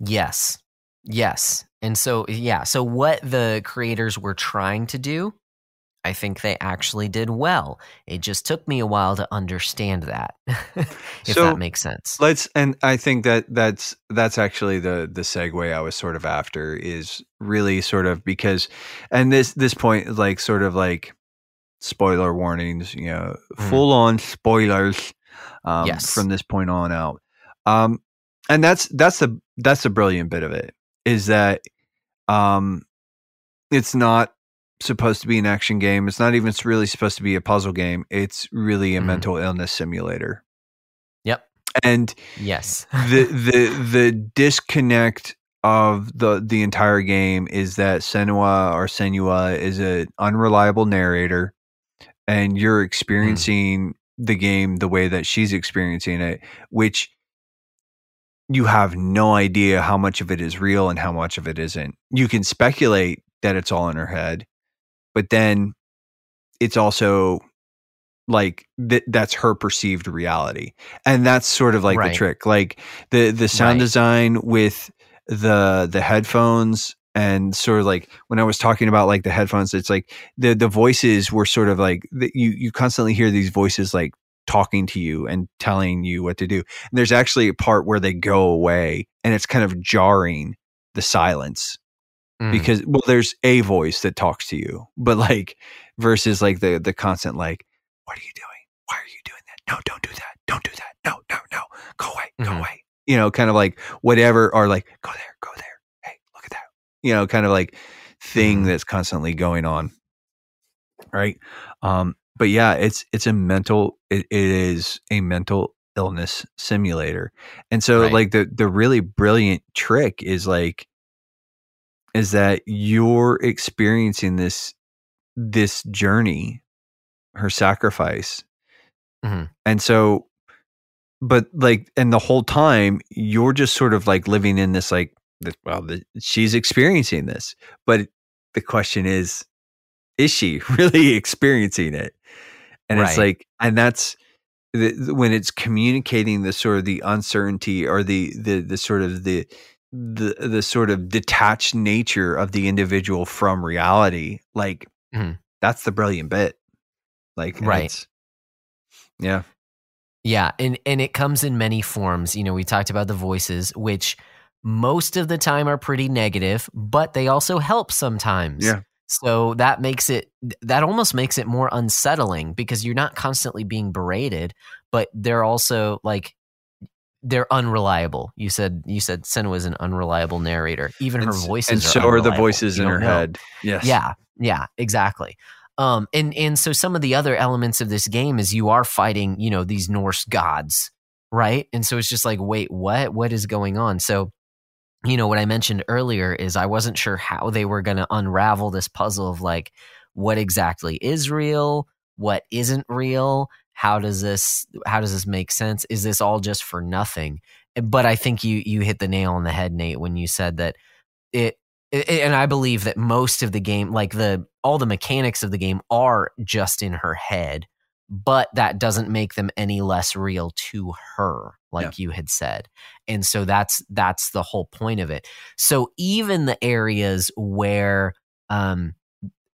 Yes And so so what the creators were trying to do, I think they actually did well. It just took me a while to understand that, if that makes sense. And I think that's actually the segue I was sort of after, is really sort of because, and this point, like sort of like spoiler warnings, you know, full on spoilers from this point on out. And that's the brilliant bit of it, is that it's not supposed to be an action game. It's not even really supposed to be a puzzle game. It's really a mental illness simulator. Yep. And yes, the disconnect of the entire game is that Senua is an unreliable narrator, and you're experiencing the game the way that she's experiencing it, which you have no idea how much of it is real and how much of it isn't. You can speculate that it's all in her head, but then it's also like that's her perceived reality. And that's sort of like the trick, like the sound design with the headphones, and sort of like when I was talking about like the headphones, it's like the voices were sort of like you constantly hear these voices like talking to you and telling you what to do. And there's actually a part where they go away and it's kind of jarring, the silence. Because there's a voice that talks to you, but like versus like the constant like, what are you doing? Why are you doing that? No, don't do that. Don't do that. No, no, no. Go away. Go away. You know, kind of like whatever, or like go there. Go there. Hey, look at that. You know, kind of like thing that's constantly going on, right? But yeah, it is a mental illness simulator, and so like the really brilliant trick is like, is that you're experiencing this journey, her sacrifice. And so, but like, and the whole time you're just sort of like living in this, like, she's experiencing this, but the question is she really experiencing it? And it's like, and that's when it's communicating the sort of the uncertainty or the sort of the sort of detached nature of the individual from reality, like that's the brilliant bit, like and it comes in many forms. You know, we talked about the voices, which most of the time are pretty negative, but they also help sometimes. So that almost makes it more unsettling, because you're not constantly being berated, but they're also like, they're unreliable. You said Senua's an unreliable narrator. Even her voices and so are the voices in her head. Yes. Yeah, exactly. And so some of the other elements of this game is you are fighting, you know, these Norse gods, right? And so it's just like, wait, what is going on? So, you know, what I mentioned earlier is I wasn't sure how they were going to unravel this puzzle of like, what exactly is real? What isn't real? How does this make sense? Is this all just for nothing? But I think you hit the nail on the head, Nate, when you said that it and I believe that most of the game, like all the mechanics of the game are just in her head, but that doesn't make them any less real to her, like you had said. And so that's the whole point of it. So even the areas where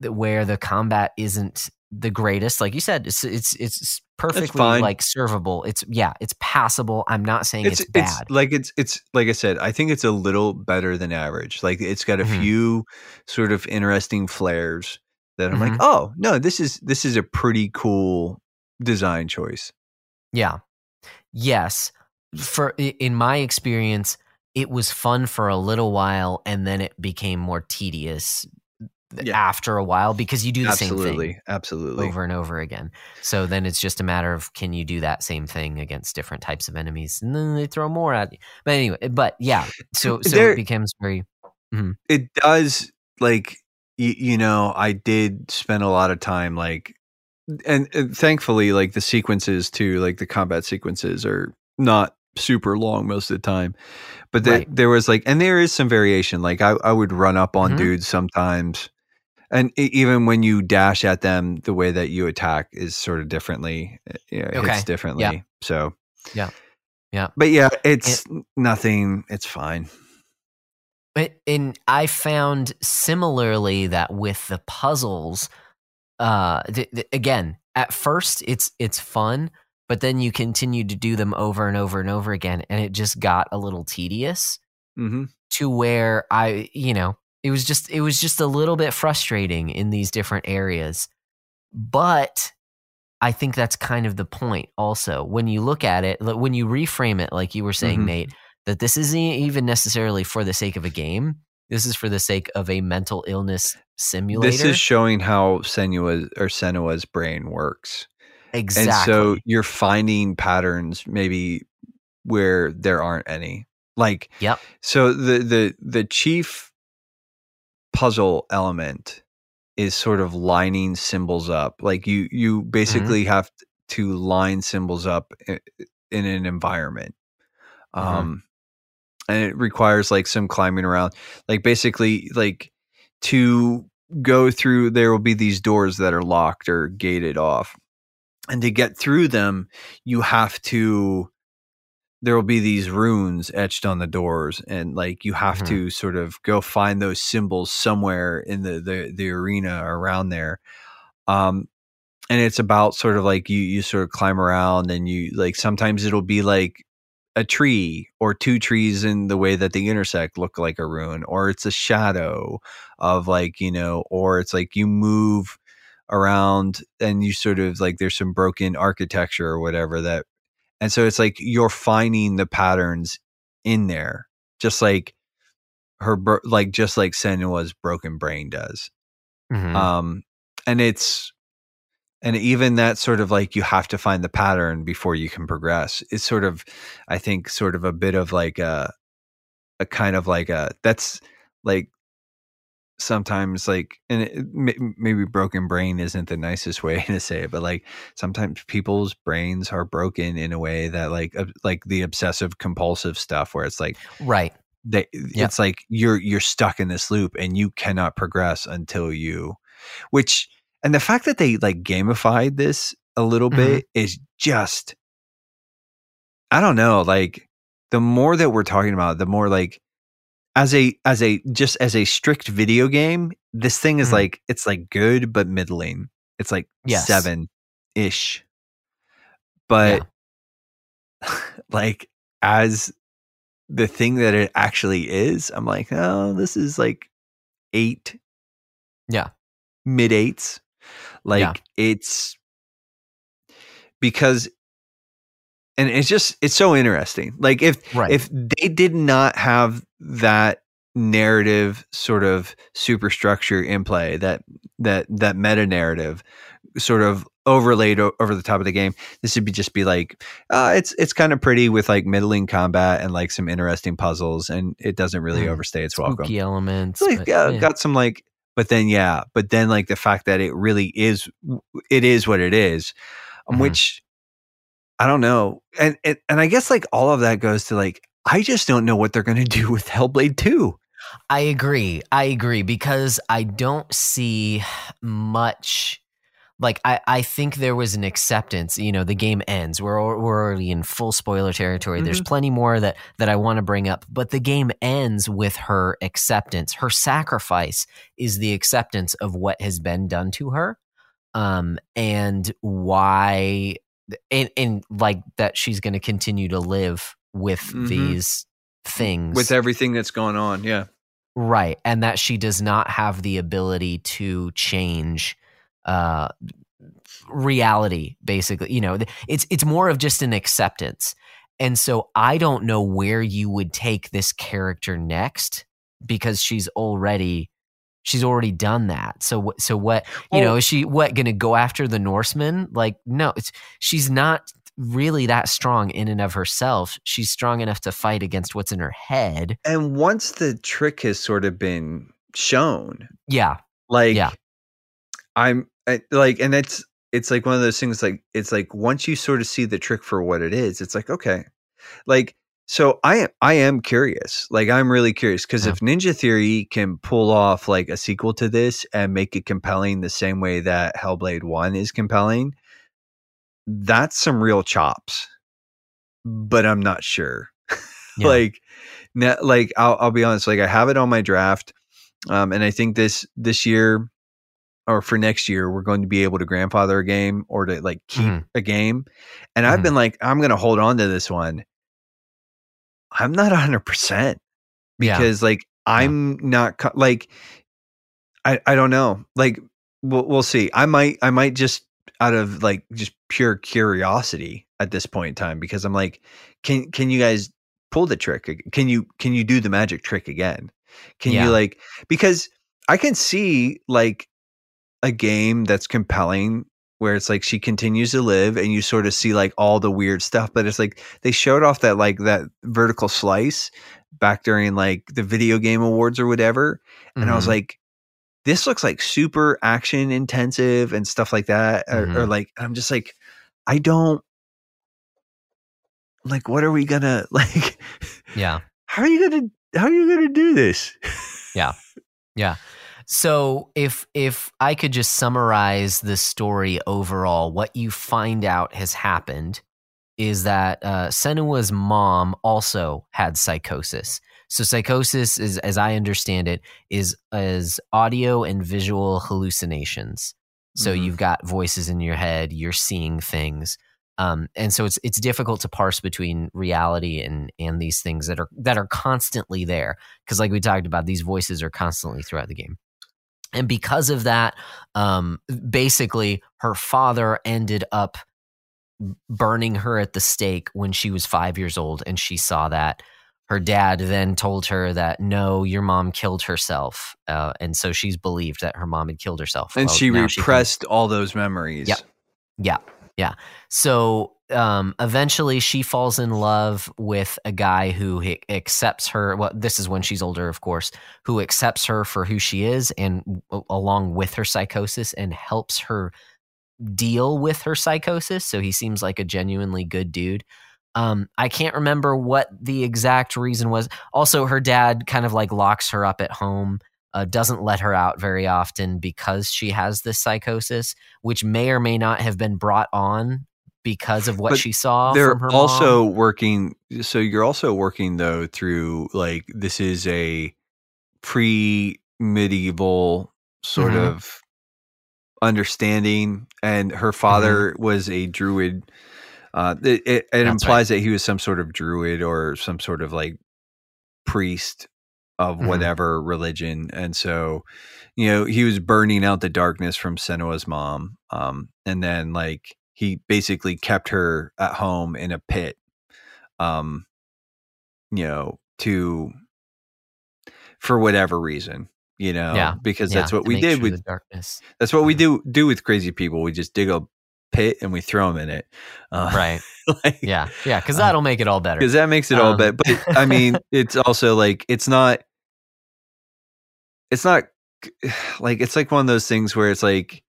the combat isn't the greatest, like you said, it's perfectly like servable. It's passable. I'm not saying it's bad. It's like I said, I think it's a little better than average. Like it's got a few sort of interesting flares that I'm like, oh no, this is a pretty cool design choice. Yeah. Yes. In my experience, it was fun for a little while and then it became more tedious. Yeah. After a while, because you do the same thing over and over again. So then it's just a matter of, can you do that same thing against different types of enemies? And then they throw more at you. But anyway, so it becomes very... It does, like, you know, I did spend a lot of time, like, and thankfully, like, the sequences too, like, the combat sequences are not super long most of the time, but there was, like, and there is some variation. Like, I would run up on dudes sometimes. And even when you dash at them, the way that you attack is sort of differently. It's differently. Yeah. So, yeah. But yeah, it's nothing. It's fine. And I found similarly that with the puzzles, again, at first it's fun, but then you continue to do them over and over and over again, and it just got a little tedious to where I, you know, It was just a little bit frustrating in these different areas. But I think that's kind of the point also. When you look at it, when you reframe it, like you were saying, Nate, that this isn't even necessarily for the sake of a game. This is for the sake of a mental illness simulator. This is showing how Senua's brain works. Exactly. And so you're finding patterns maybe where there aren't any. Like, so the chief puzzle element is sort of lining symbols up. Like you basically have to line symbols up in an environment. And it requires like some climbing around, like basically like to go through, there will be these doors that are locked or gated off. And to get through them, there will be these runes etched on the doors, and like you have to sort of go find those symbols somewhere in the arena around there. And it's about sort of like you sort of climb around, and you like sometimes it'll be like a tree or two trees in the way that they intersect look like a rune, or it's a shadow of like, you know, or it's like you move around and you sort of like there's some broken architecture or whatever that. And so it's like you're finding the patterns in there, just like just like Senua's broken brain does. And even that sort of like you have to find the pattern before you can progress. It's sort of, I think, sort of a bit of like a kind of like a, that's like sometimes like, and maybe broken brain isn't the nicest way to say it, but like sometimes people's brains are broken in a way that like the obsessive compulsive stuff where it's like, right. It's like, you're stuck in this loop and you cannot progress until and the fact that they like gamified this a little bit is just, I don't know, like the more that we're talking about, the more like, as a strict video game, this thing is like, it's like good, but middling. It's like 7-ish. But like as the thing that it actually is, I'm like, oh, this is like 8. Yeah. Mid-8s. Like it's because And it's just, it's so interesting. Like if they did not have that narrative sort of superstructure in play, that meta narrative sort of overlaid over the top of the game, this would just be like, it's kind of pretty with like middling combat and like some interesting puzzles, and it doesn't really overstay its welcome. Spooky elements. Like, but, yeah, got some like, but then like the fact that it really is, it is what it is, which I don't know. And I guess like all of that goes to like, I just don't know what they're going to do with Hellblade 2. I agree because I don't see much. Like I think there was an acceptance, you know, the game ends. We're already in full spoiler territory. There's plenty more that I want to bring up, but the game ends with her acceptance. Her sacrifice is the acceptance of what has been done to her, and why, and like that she's going to continue to live with these things. With everything that's going on, yeah. Right, and that she does not have the ability to change reality, basically. You know, it's more of just an acceptance. And so I don't know where you would take this character next, because she's already done that. So what, you know, is she going to go after the Norseman? Like, no, she's not really that strong in and of herself. She's strong enough to fight against what's in her head. And once the trick has sort of been shown. Yeah. Like, yeah. And it's like one of those things, like, it's like once you sort of see the trick for what it is, it's like, okay. Like, so I am curious. Like, I'm really curious, because if Ninja Theory can pull off like a sequel to this and make it compelling the same way that Hellblade 1 is compelling, that's some real chops, but I'm not sure. Yeah. Like I'll be honest. Like, I have it on my draft. And I think this year, or for next year, we're going to be able to grandfather a game, or to like keep a game. And I've been like, I'm going to hold on to this one. I'm not 100% because I'm not like, I don't know. Like, we'll see. I might just out of like just pure curiosity at this point in time, because I'm like, can you guys pull the trick? Can you do the magic trick again? Can you like, because I can see like a game that's compelling where it's like she continues to live and you sort of see like all the weird stuff, but it's like they showed off that like that vertical slice back during like the video game awards or whatever, and I was like, this looks like super action intensive and stuff like that, or like I'm just like, I don't like, what are we gonna like? Yeah, how are you gonna do this? yeah. So if I could just summarize the story overall, what you find out has happened is that Senua's mom also had psychosis. So psychosis is, as I understand it, is audio and visual hallucinations. So you've got voices in your head, you're seeing things. And so it's difficult to parse between reality and these things that are constantly there. 'Cause like we talked about, these voices are constantly throughout the game. And because of that, basically her father ended up burning her at the stake when she was 5 years old, and she saw that. Her dad then told her that, no, your mom killed herself. And so she's believed that her mom had killed herself. And she repressed all those memories. Yeah. So eventually she falls in love with a guy who accepts her. Well, this is when she's older, of course, who accepts her for who she is, and along with her psychosis, and helps her deal with her psychosis. So he seems like a genuinely good dude. I can't remember what the exact reason was. Also, her dad kind of like locks her up at home. Doesn't let her out very often because she has this psychosis, which may or may not have been brought on because of what she saw from her mom. They're also working. So you're also working, though, through like, this is a pre-medieval sort of understanding. And her father was a druid. It implies that he was some sort of druid or some sort of like priest of whatever religion. And so, you know, he was burning out the darkness from Senua's mom. And then like he basically kept her at home in a pit, for whatever reason, because that's what we did with darkness. That's what we do with crazy people. We just dig a pit and we throw them in it. Cause that'll make it all better. Cause that makes it all better. But I mean, it's also like, it's not like, it's like one of those things where it's like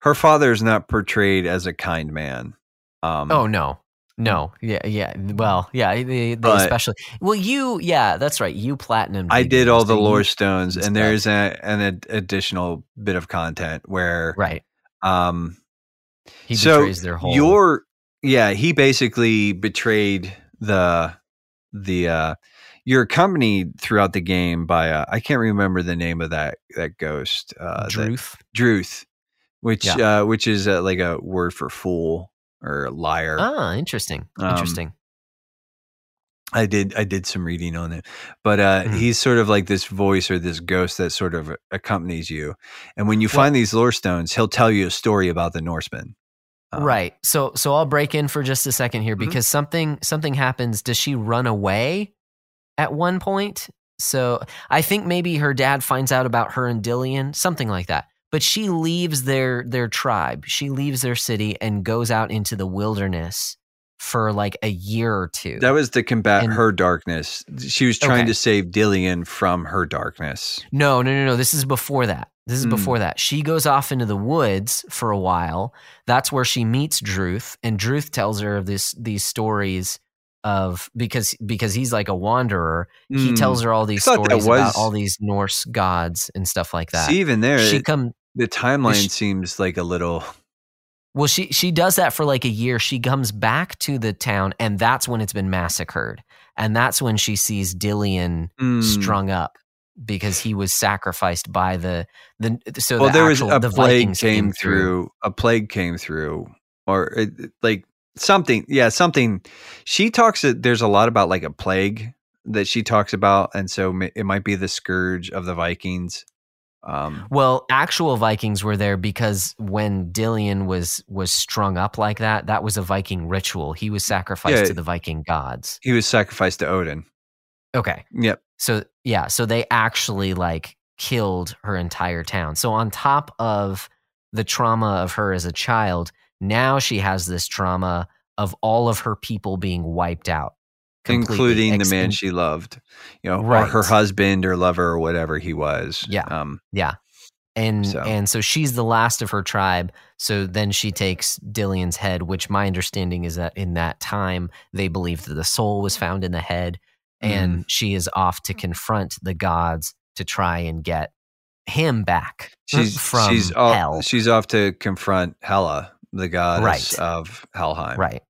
her father is not portrayed as a kind man. No. Yeah. Well, yeah. That's right. You platinumed. I did all the lore stones, and there's an additional bit of content where, right. He betrays their whole. He basically betrayed you're accompanied throughout the game by I can't remember the name of that ghost. Druth, which is like a word for fool. Or liar. Ah, interesting. I did some reading on it, but he's sort of like this voice or this ghost that sort of accompanies you. And when you find these lore stones, he'll tell you a story about the Norsemen. Right. So I'll break in for just a second here because something happens. Does she run away at one point? So I think maybe her dad finds out about her and Dillian, something like that. But she leaves their tribe. She leaves their city and goes out into the wilderness for like a year or two. That was to combat her darkness. She was trying to save Dillian from her darkness. No. This is before that. She goes off into the woods for a while. That's where she meets Druth, and Druth tells her of these stories of because he's like a wanderer. He tells her all these stories about all these Norse gods and stuff like that. See, even there, the timeline seems like a little... Well, she does that for like a year. She comes back to the town, and that's when it's been massacred. And that's when she sees Dillian strung up because he was sacrificed by the Vikings came through. A plague came through, or like something. Yeah, something. She talks... There's a lot about like a plague that she talks about. And so it might be the scourge of the Vikings. Actual Vikings were there because when Dillian was strung up like that, that was a Viking ritual. He was sacrificed to the Viking gods. He was sacrificed to Odin. Okay. Yep. So they actually like killed her entire town. So on top of the trauma of her as a child, now she has this trauma of all of her people being wiped out. Including the man she loved, or her husband or lover or whatever he was. Yeah. And so she's the last of her tribe. So then she takes Dillian's head, which my understanding is that in that time, they believed that the soul was found in the head, and she is off to confront the gods to try and get him back from hell. She's off to confront Hela, the goddess of Helheim. Right.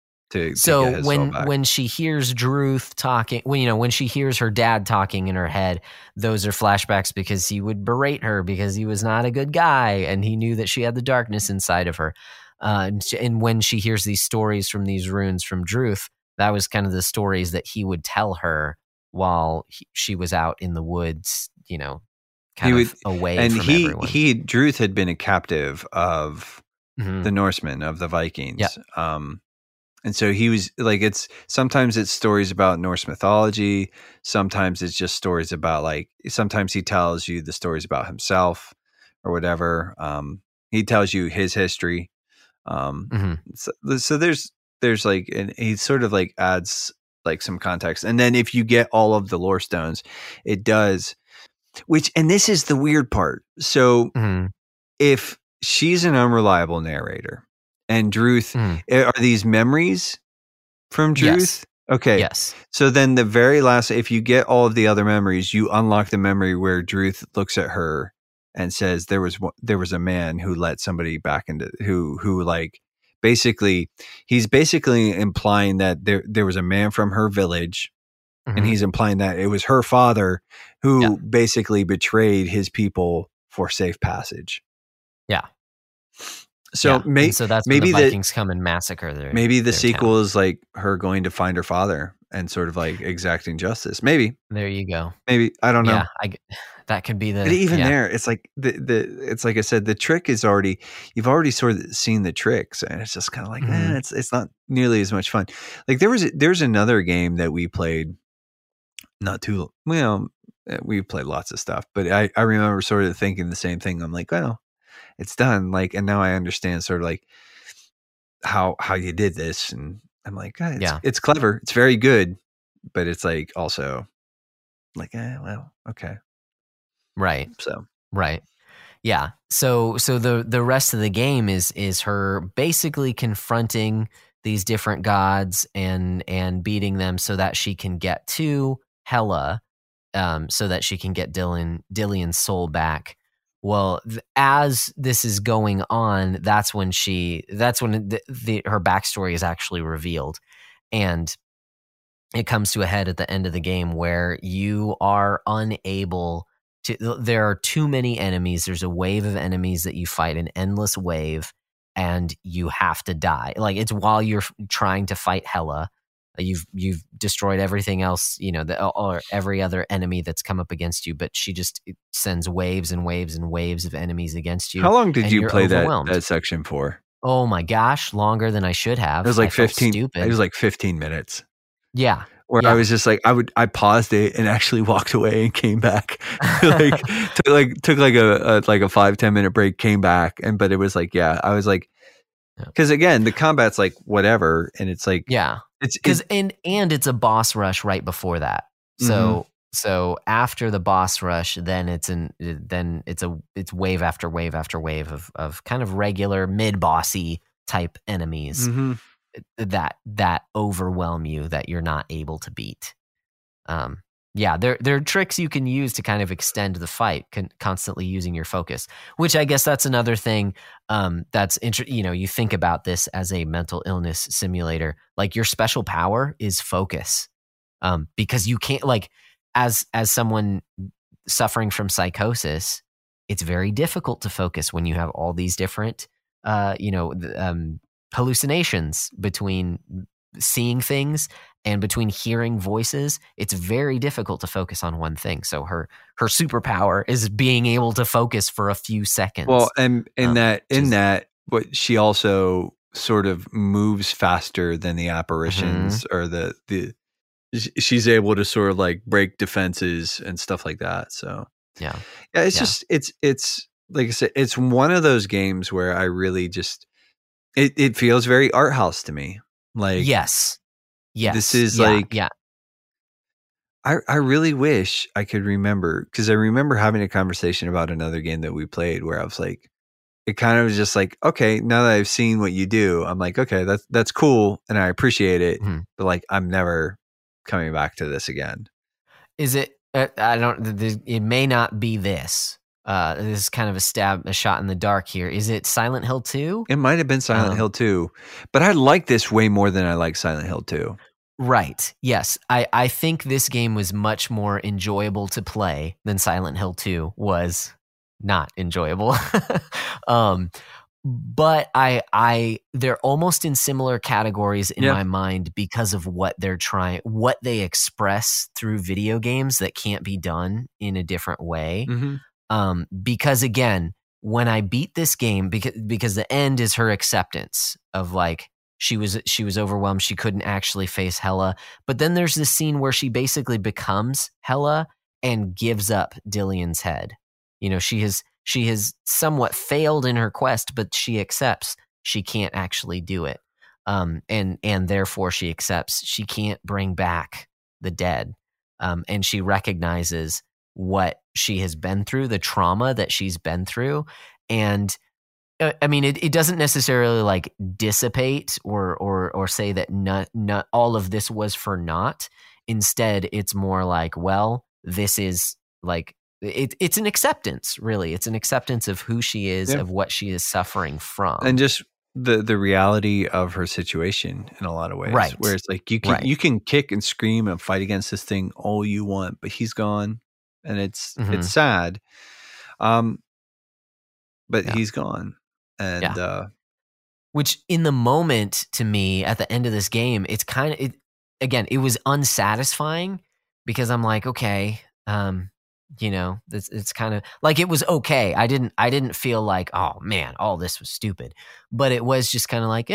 So when she hears Druth talking, when she hears her dad talking in her head, those are flashbacks because he would berate her because he was not a good guy and he knew that she had the darkness inside of her. And when she hears these stories from these runes from Druth, that was kind of the stories that he would tell her while she was out in the woods, away from everyone. Druth had been a captive of the Norsemen, of the Vikings. Yep. And so he was like, sometimes it's stories about Norse mythology. Sometimes it's just stories about sometimes he tells you the stories about himself or whatever. He tells you his history. So there's like, and he sort of like adds like some context. And then if you get all of the lore stones, it does, and this is the weird part. So if she's an unreliable narrator, and Druth, are these memories from Druth? Yes. Okay. Yes. So then the very last, if you get all of the other memories, you unlock the memory where Druth looks at her and says, there was a man who let somebody back into who like basically, he's basically implying that there was a man from her village, and he's implying that it was her father who basically betrayed his people for safe passage. Yeah. So, so that's maybe when the Vikings come and massacre their Maybe the sequel is like her going to find her father and sort of like exacting justice. Maybe. There you go. Maybe. I don't know. Yeah, that could be the... But even there, it's like it's like I said, the trick is already... You've already sort of seen the tricks, and it's just kind of like, it's not nearly as much fun. Like there's another game that we played not too... Well, we played lots of stuff, but I remember sort of thinking the same thing. I'm like, well, it's done. Like, and now I understand sort of like how you did this, and... I'm like, it's clever. It's very good. But it's like also like, well, okay. Right. So. Right. Yeah. So the rest of the game is her basically confronting these different gods and beating them so that she can get to Hela, so that she can get Dillian's soul back. Well, as this is going on, that's when her backstory is actually revealed, and it comes to a head at the end of the game where you are unable to. There are too many enemies. There's a wave of enemies that you fight, an endless wave, and you have to die. Like, it's while you're trying to fight Hela, you've destroyed everything else, you know, or every other enemy that's come up against you, but she just sends waves and waves and waves of enemies against you. How long did you play that section for? Oh my gosh, longer than I should have. It was like 15 minutes. Yeah. Where I was just like, I paused it and actually walked away and came back. took a 5-10 minute break, came back, but it was like, I was like, because again, the combat's like whatever, and it's like, Because it's a boss rush right before that. So after the boss rush, then it's wave after wave after wave of kind of regular mid-bossy type enemies that overwhelm you, that you're not able to beat. There are tricks you can use to kind of extend the fight, constantly using your focus, which I guess that's another thing that's interesting. You know, you think about this as a mental illness simulator. Like, your special power is focus, because you can't, like, as someone suffering from psychosis, it's very difficult to focus when you have all these different, hallucinations between seeing things and between hearing voices. It's very difficult to focus on one thing. So her superpower is being able to focus for a few seconds. Well, and but she also sort of moves faster than the apparitions, or the she's able to sort of like break defenses and stuff like that. So it's like I said, it's one of those games where I really just it feels very art house to me. Like, yes, this is I really wish I could remember, because I remember having a conversation about another game that we played where I was like, it kind of was just like, okay, now that I've seen what you do, I'm like, okay, that's cool and I appreciate it, but like, I'm never coming back to this again. Is it? It may not be this. This is kind of a shot in the dark here. Is it Silent Hill 2? It might have been Silent Hill 2, but I like this way more than I like Silent Hill 2. Right. Yes. I think this game was much more enjoyable to play than Silent Hill 2 was not enjoyable. But they're almost in similar categories in my mind because of what they express through video games that can't be done in a different way. Because again, when I beat this game, because the end is her acceptance of, like, she was overwhelmed. She couldn't actually face Hela. But then there's this scene where she basically becomes Hela and gives up Dillian's head. You know, she has somewhat failed in her quest, but she accepts she can't actually do it. And therefore she accepts she can't bring back the dead. And she recognizes what she has been through, the trauma that she's been through. And I mean, it doesn't necessarily like dissipate or say that not all of this was for naught. Instead, it's more like, well, this is like, it's an acceptance, really. It's an acceptance of who she is, of what she is suffering from. And just the reality of her situation in a lot of ways. Right. Where it's like, you can kick and scream and fight against this thing all you want, but he's gone. And it's sad, but he's gone, and which in the moment, to me, at the end of this game, it's kind of again, it was unsatisfying because I'm like, okay, you know, it's kind of like, it was okay. I didn't feel like, oh man, all this was stupid, but it was just kind of like,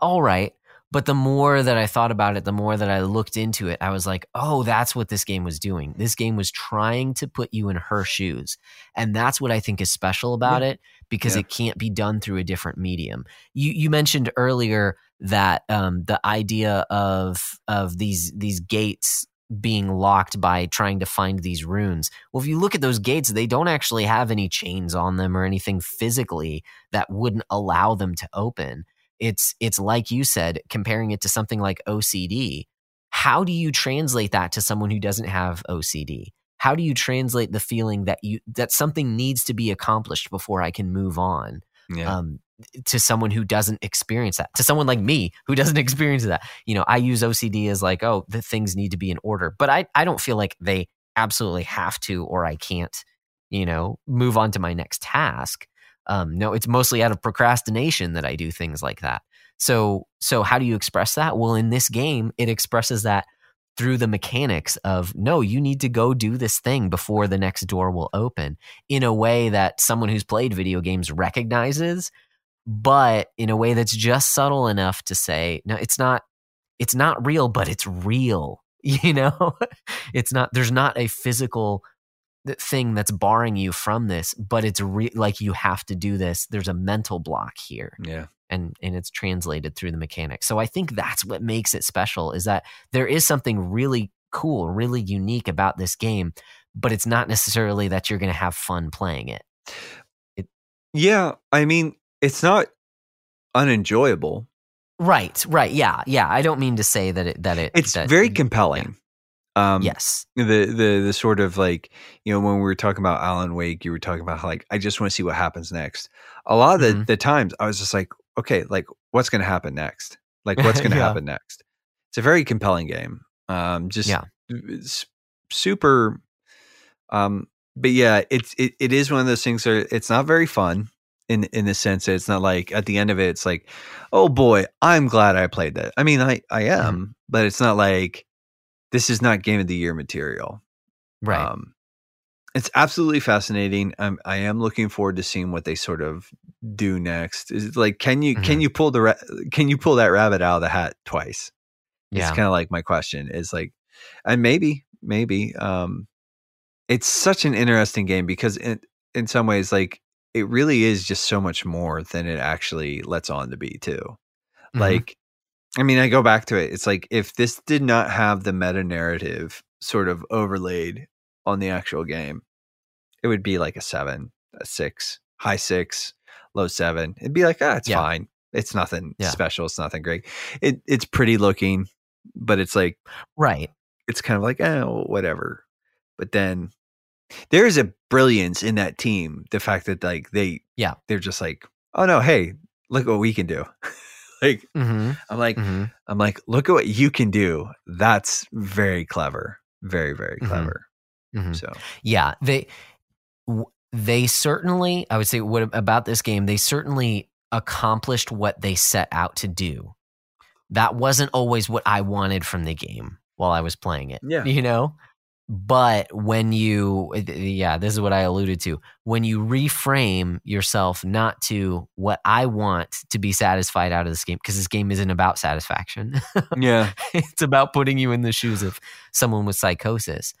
all right. But the more that I thought about it, the more that I looked into it, I was like, oh, that's what this game was doing. This game was trying to put you in her shoes. And that's what I think is special about it, because it can't be done through a different medium. You mentioned earlier that the idea of these gates being locked by trying to find these runes. Well, if you look at those gates, they don't actually have any chains on them or anything physically that wouldn't allow them to open. It's like you said, comparing it to something like OCD. How do you translate that to someone who doesn't have OCD? How do you translate the feeling that something needs to be accomplished before I can move on? Yeah. To someone who doesn't experience that, to someone like me who doesn't experience that. You know, I use OCD as like, oh, the things need to be in order, but I don't feel like they absolutely have to, or I can't, you know, move on to my next task. No, it's mostly out of procrastination that I do things like that. So how do you express that? Well, in this game, it expresses that through the mechanics of, no, you need to go do this thing before the next door will open, in a way that someone who's played video games recognizes, but in a way that's just subtle enough to say, no, it's not real, but it's real, you know? There's not a physical thing that's barring you from this, but it's like you have to do this. There's a mental block here. Yeah. And it's translated through the mechanics. So I think that's what makes it special, is that there is something really cool, really unique about this game, but it's not necessarily that you're going to have fun playing it. Yeah. I mean, it's not unenjoyable. Right. Yeah. I don't mean to say that it's very compelling. Yeah. Yes. The sort of like, you know, when we were talking about Alan Wake, you were talking about how, like, I just want to see what happens next. A lot of the times I was just like, okay, like what's going to happen next? Like what's going to happen next? It's a very compelling game. Super. But yeah, it is one of those things where it's not very fun. In the sense that it's not like at the end of it, it's like, oh boy, I'm glad I played that. I mean, I am, but it's not like this is not game of the year material. Right. It's absolutely fascinating. I am looking forward to seeing what they sort of do next. Is it like, can you pull that rabbit out of the hat twice? Yeah. It's kind of like my question is like, and maybe, it's such an interesting game because in some ways, like, it really is just so much more than it actually lets on to be too. Mm-hmm. Like, I mean, I go back to it. It's like, if this did not have the meta narrative sort of overlaid on the actual game, it would be like a 7, a 6, high 6, low 7. It'd be like, it's fine. It's nothing special. It's nothing great. It's pretty looking, but it's like, right. It's kind of like, whatever. But then, there is a brilliance in that team. The fact that like they're just like, oh no, hey, look what we can do. Like I'm like, look at what you can do. That's very clever, very very clever. Mm-hmm. So yeah, they certainly, I would say, what about this game? They certainly accomplished what they set out to do. That wasn't always what I wanted from the game while I was playing it. Yeah, you know. But when you, this is what I alluded to. When you reframe yourself not to what I want to be satisfied out of this game, because this game isn't about satisfaction. Yeah. It's about putting you in the shoes of someone with psychosis.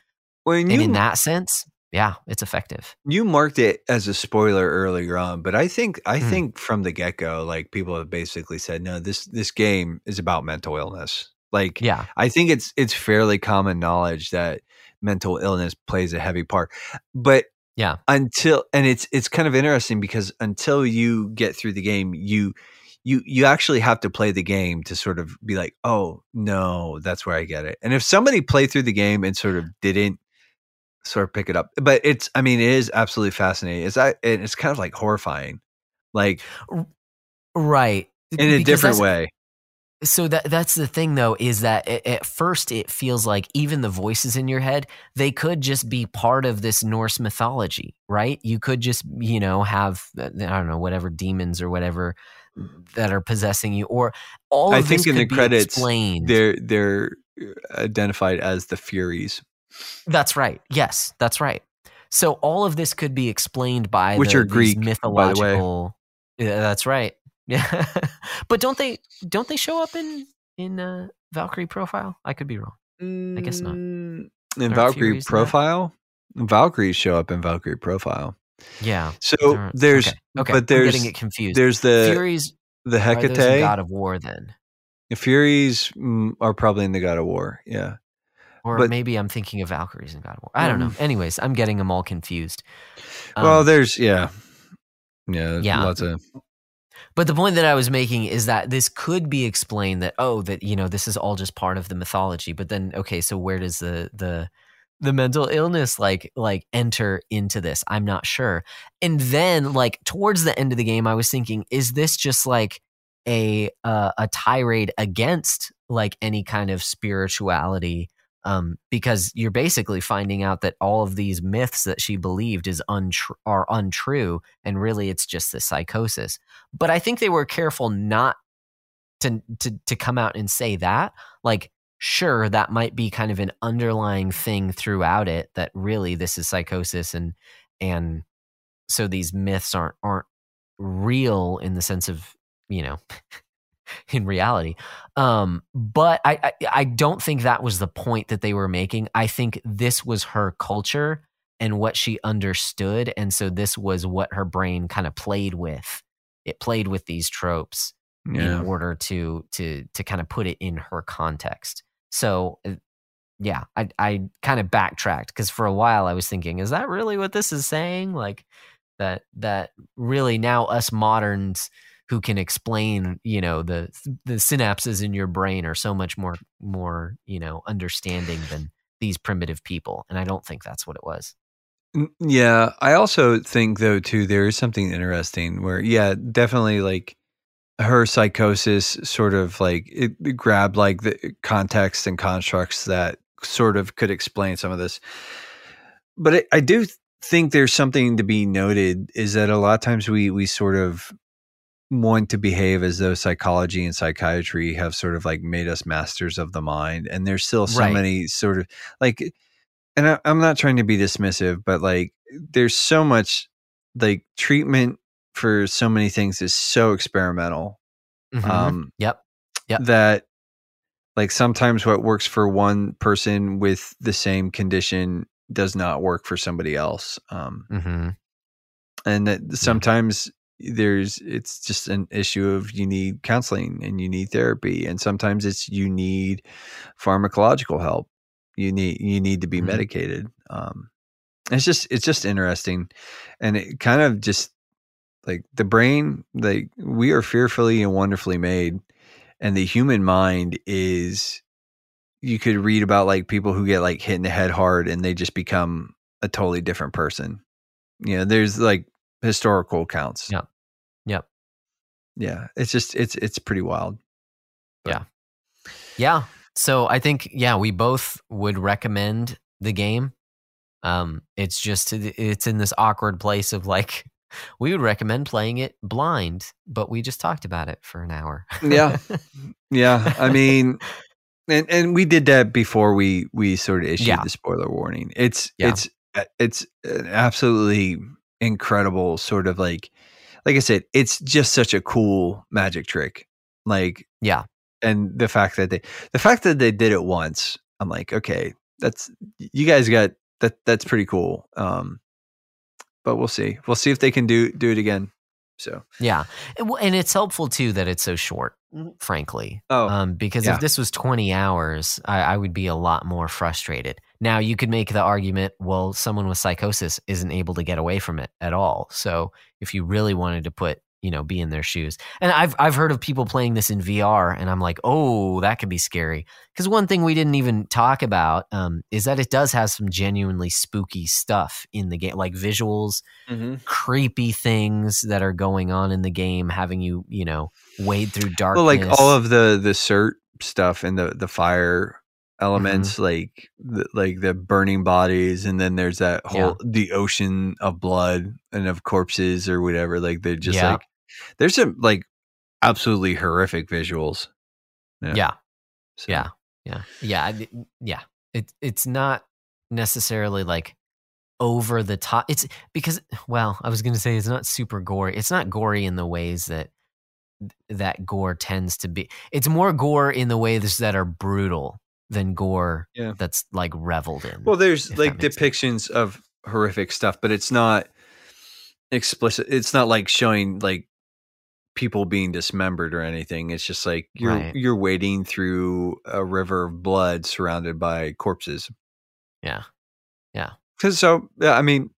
And in that sense, it's effective. You marked it as a spoiler earlier on, but I think from the get-go, like people have basically said, no, this game is about mental illness. Like, I think it's fairly common knowledge that mental illness plays a heavy part, but it's kind of interesting because until you get through the game, you actually have to play the game to sort of be like, oh no, that's where I get it. And if somebody played through the game and sort of didn't sort of pick it up, but it is absolutely fascinating. It's kind of like horrifying, like right in a different way. So that's the thing, though, is that at first it feels like even the voices in your head, they could just be part of this Norse mythology, right? You could just, you know, have, I don't know, whatever demons or whatever that are possessing you, or all of these could be explained. I think in the credits, they're identified as the Furies. That's right. Yes, that's right. So all of this could be explained by which are Greek, mythological. By the way. Yeah, that's right. Yeah, but don't they show up in Valkyrie Profile? I could be wrong. I guess not. In Valkyrie Profile, Valkyries show up in Valkyrie Profile. Yeah. So there's okay. But there's I'm getting it confused. There's the Furies, the Hecate, are those in God of War. Then the Furies are probably in the God of War. Yeah. Or maybe I'm thinking of Valkyries in God of War. I don't know. Anyways, I'm getting them all confused. Well, there's lots of. But the point that I was making is that this could be explained that, this is all just part of the mythology. But then, okay, so where does the mental illness like enter into this? I'm not sure. And then like towards the end of the game, I was thinking, is this just like a tirade against like any kind of spirituality? Because you're basically finding out that all of these myths that she believed are untrue, and really it's just this psychosis. But I think they were careful not to come out and say that. Like, sure, that might be kind of an underlying thing throughout it, that really this is psychosis, and so these myths aren't real in the sense of, you know. In reality. But I don't think that was the point that they were making. I think this was her culture and what she understood. And so this was what her brain kind of played with. It played with these tropes in order to kind of put it in her context. So yeah, I kind of backtracked because for a while I was thinking, is that really what this is saying? Like that really now us moderns who can explain, you know, the synapses in your brain are so much more, you know, understanding than these primitive people. And I don't think that's what it was. Yeah. I also think though, too, there is something interesting where, definitely like her psychosis sort of like it grabbed like the context and constructs that sort of could explain some of this. But I do think there's something to be noted is that a lot of times we sort of want to behave as though psychology and psychiatry have sort of like made us masters of the mind. And there's still so many sort of like, and I'm not trying to be dismissive, but like there's so much like treatment for so many things is so experimental. Mm-hmm. Yep. That like sometimes what works for one person with the same condition does not work for somebody else. And that sometimes it's just an issue of you need counseling and you need therapy, and sometimes it's you need pharmacological help. You need to be medicated. It's just interesting, and it kind of just like the brain, like we are fearfully and wonderfully made, and the human mind is. You could read about like people who get like hit in the head hard, and they just become a totally different person. You know, there's like. Historical accounts. Yeah. Yep. Yeah. It's just, it's pretty wild. But. Yeah. Yeah. So I think, we both would recommend the game. It's just, it's in this awkward place of like, we would recommend playing it blind, but we just talked about it for an hour. Yeah. Yeah. I mean, and we did that before we sort of issued the spoiler warning. It's absolutely incredible sort of like I said, it's just such a cool magic trick. Like, yeah. And the fact that they did it once, I'm like, okay, that's pretty cool. But we'll see if they can do it again. So, yeah. And it's helpful too, that it's so short, frankly, because if this was 20 hours, I would be a lot more frustrated. Now you could make the argument, well, someone with psychosis isn't able to get away from it at all. So if you really wanted to put you know, be in their shoes. And I've heard of people playing this in VR, and I'm like, oh, that could be scary. Because one thing we didn't even talk about is that it does have some genuinely spooky stuff in the game, like visuals, creepy things that are going on in the game, having you, you know, wade through darkness. Well, like all of the cert stuff and the fire elements, like the burning bodies, and then there's that whole the ocean of blood and of corpses or whatever. Like they're just like there's some like absolutely horrific visuals. It's not necessarily like over the top. It's because, well, I was gonna say it's not super gory. It's not gory in the ways that gore tends to be. It's more gore in the ways that are brutal than gore that's like reveled in. Well, there's like depictions of horrific stuff, but it's not explicit. It's not like showing like people being dismembered or anything. It's just like you're wading through a river of blood surrounded by corpses. Yeah. Yeah. I mean,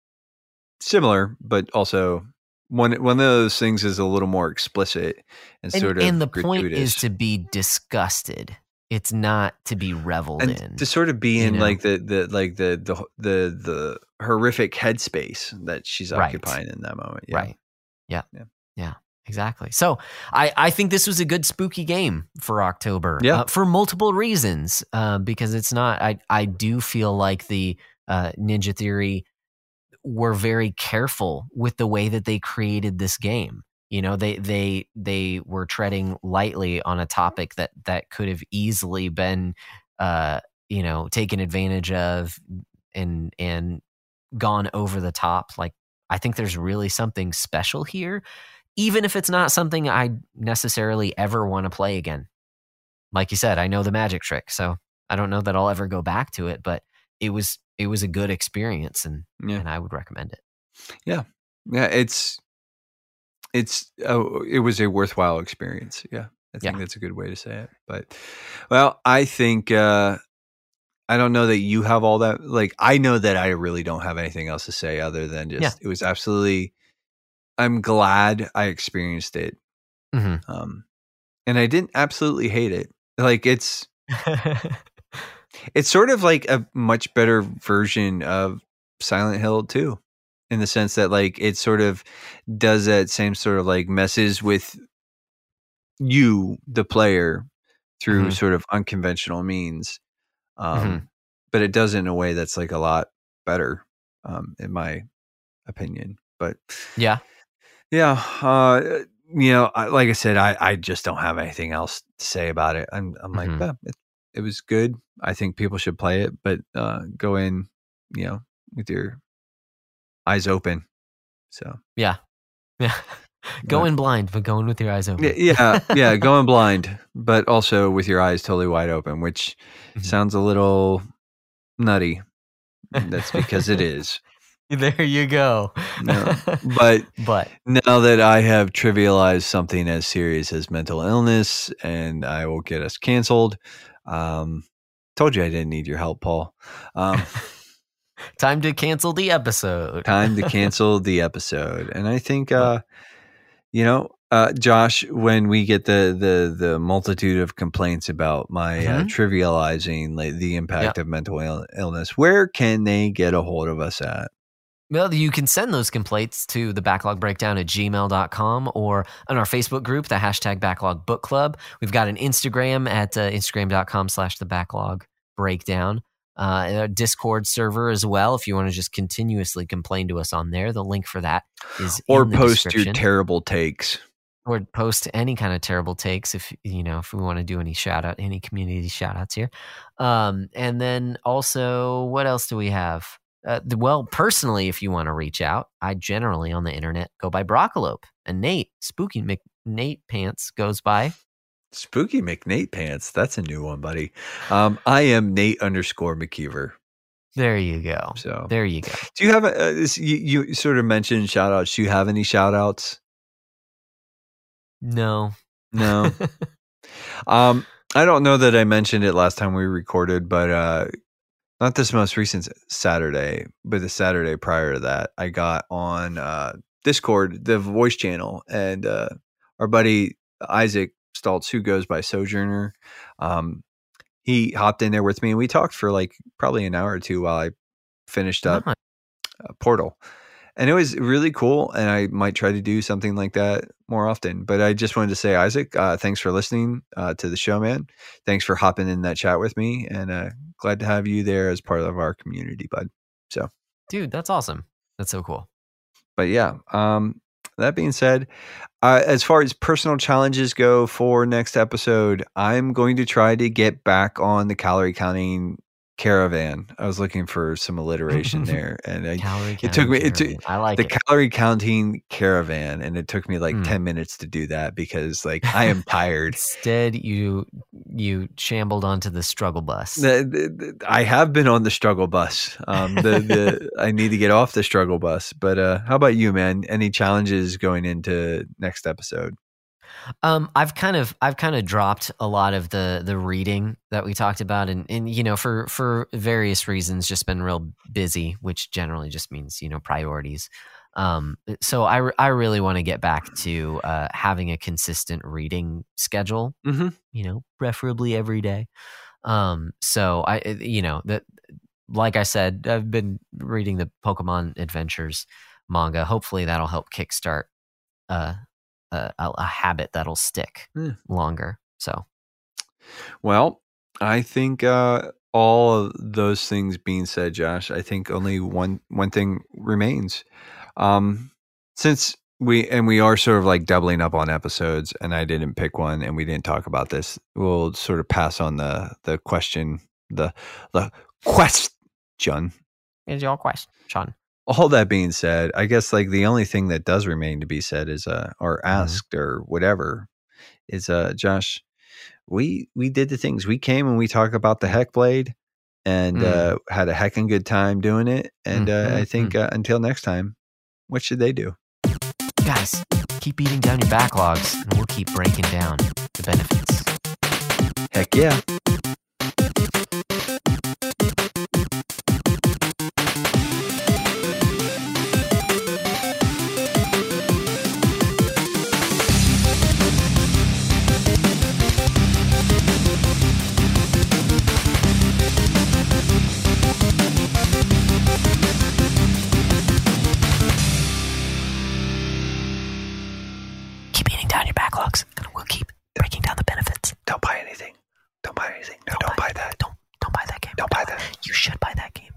similar, but also one of those things is a little more explicit and sort of gratuitous. And the point is to be disgusted. It's not to be reveled in. To sort of be in like the horrific headspace that she's occupying in that moment. Yeah. Right. Yeah. Yeah. Yeah. Exactly. So I think this was a good spooky game for October. Yeah. For multiple reasons. Because it's not. I do feel like the Ninja Theory were very careful with the way that they created this game. You know, they were treading lightly on a topic that could have easily been, you know, taken advantage of and gone over the top. Like, I think there's really something special here, even if it's not something I necessarily ever want to play again. Like you said, I know the magic trick, so I don't know that I'll ever go back to it, but it was a good experience, and I would recommend it. Yeah. Yeah. It was a worthwhile experience. Yeah, I think that's a good way to say it. But, well, I think I don't know that you have all that. Like, I know that I really don't have anything else to say other than just it was absolutely. I'm glad I experienced it, and I didn't absolutely hate it. Like it's sort of like a much better version of Silent Hill 2. In the sense that, like, it sort of does that same sort of like messes with you, the player, through sort of unconventional means, but it does it in a way that's like a lot better, in my opinion. But you know, like I said, I just don't have anything else to say about it. I'm like, it was good. I think people should play it, but go in, you know, with your eyes open. So going blind, but going with your eyes open. Going blind, but also with your eyes totally wide open, which sounds a little nutty. That's because it is. There you go. No, but now that I have trivialized something as serious as mental illness, and I will get us canceled. Told you I didn't need your help, Paul. Time to cancel the episode. And I think, you know, Josh, when we get the multitude of complaints about my trivializing like, the impact of mental illness, where can they get a hold of us at? Well, you can send those complaints to thebacklogbreakdown@gmail.com or on our Facebook group, the #BacklogBookClub. We've got an Instagram at Instagram.com/thebacklogbreakdown. A Discord server as well. If you want to just continuously complain to us on there, the link for that is in the description. Or post your terrible takes. Or post any kind of terrible takes if we want to do any shout out, any community shout outs here. And then also, what else do we have? Well, personally, if you want to reach out, I generally on the internet go by Broccolope, and Nate, Spooky McNate Pants, goes by Spooky McNate Pants. That's a new one, buddy. I am Nate _McKeever. There you go. So there you go. Do you have you sort of mentioned shout outs? Do you have any shout outs? No. I don't know that I mentioned it last time we recorded, but not this most recent Saturday, but the Saturday prior to that, I got on Discord, the voice channel, and our buddy Isaac Stoltz, who goes by Sojourner, he hopped in there with me and we talked for like probably an hour or two while I finished up Portal. And it was really cool, and I might try to do something like that more often. But I just wanted to say, Isaac, thanks for listening to the show, man. Thanks for hopping in that chat with me, and glad to have you there as part of our community, bud. So, dude, that's awesome. That's so cool. But yeah, that being said, as far as personal challenges go for next episode, I'm going to try to get back on the calorie counting caravan. I was looking for some alliteration there, and calorie counting caravan, and it took me like 10 minutes to do that because like I am tired. Instead you shambled onto the struggle bus. I have been on the struggle bus. I need to get off the struggle bus. But how about you, man? Any challenges going into next episode? I've kind of dropped a lot of the reading that we talked about, and you know, for various reasons, just been real busy, which generally just means, you know, priorities. So I really want to get back to having a consistent reading schedule, you know, preferably every day. So I, you know, that, like I said, I've been reading the Pokemon Adventures manga. Hopefully that'll help kickstart a habit that'll stick longer. So, well, I think all of those things being said, Josh, I think only one thing remains. Since we are sort of like doubling up on episodes, and I didn't pick one, and we didn't talk about this, we'll sort of pass on the question, the question. Is your question, Sean? All that being said, I guess like the only thing that does remain to be said is, or asked or whatever, is, Josh, we did the things. We came and we talked about the Hellblade, and had a heckin' good time doing it. And I think until next time, what should they do? Guys, keep eating down your backlogs, and we'll keep breaking down the benefits. Heck yeah. Don't buy anything. No, don't buy that. Don't buy that game. You should buy that game.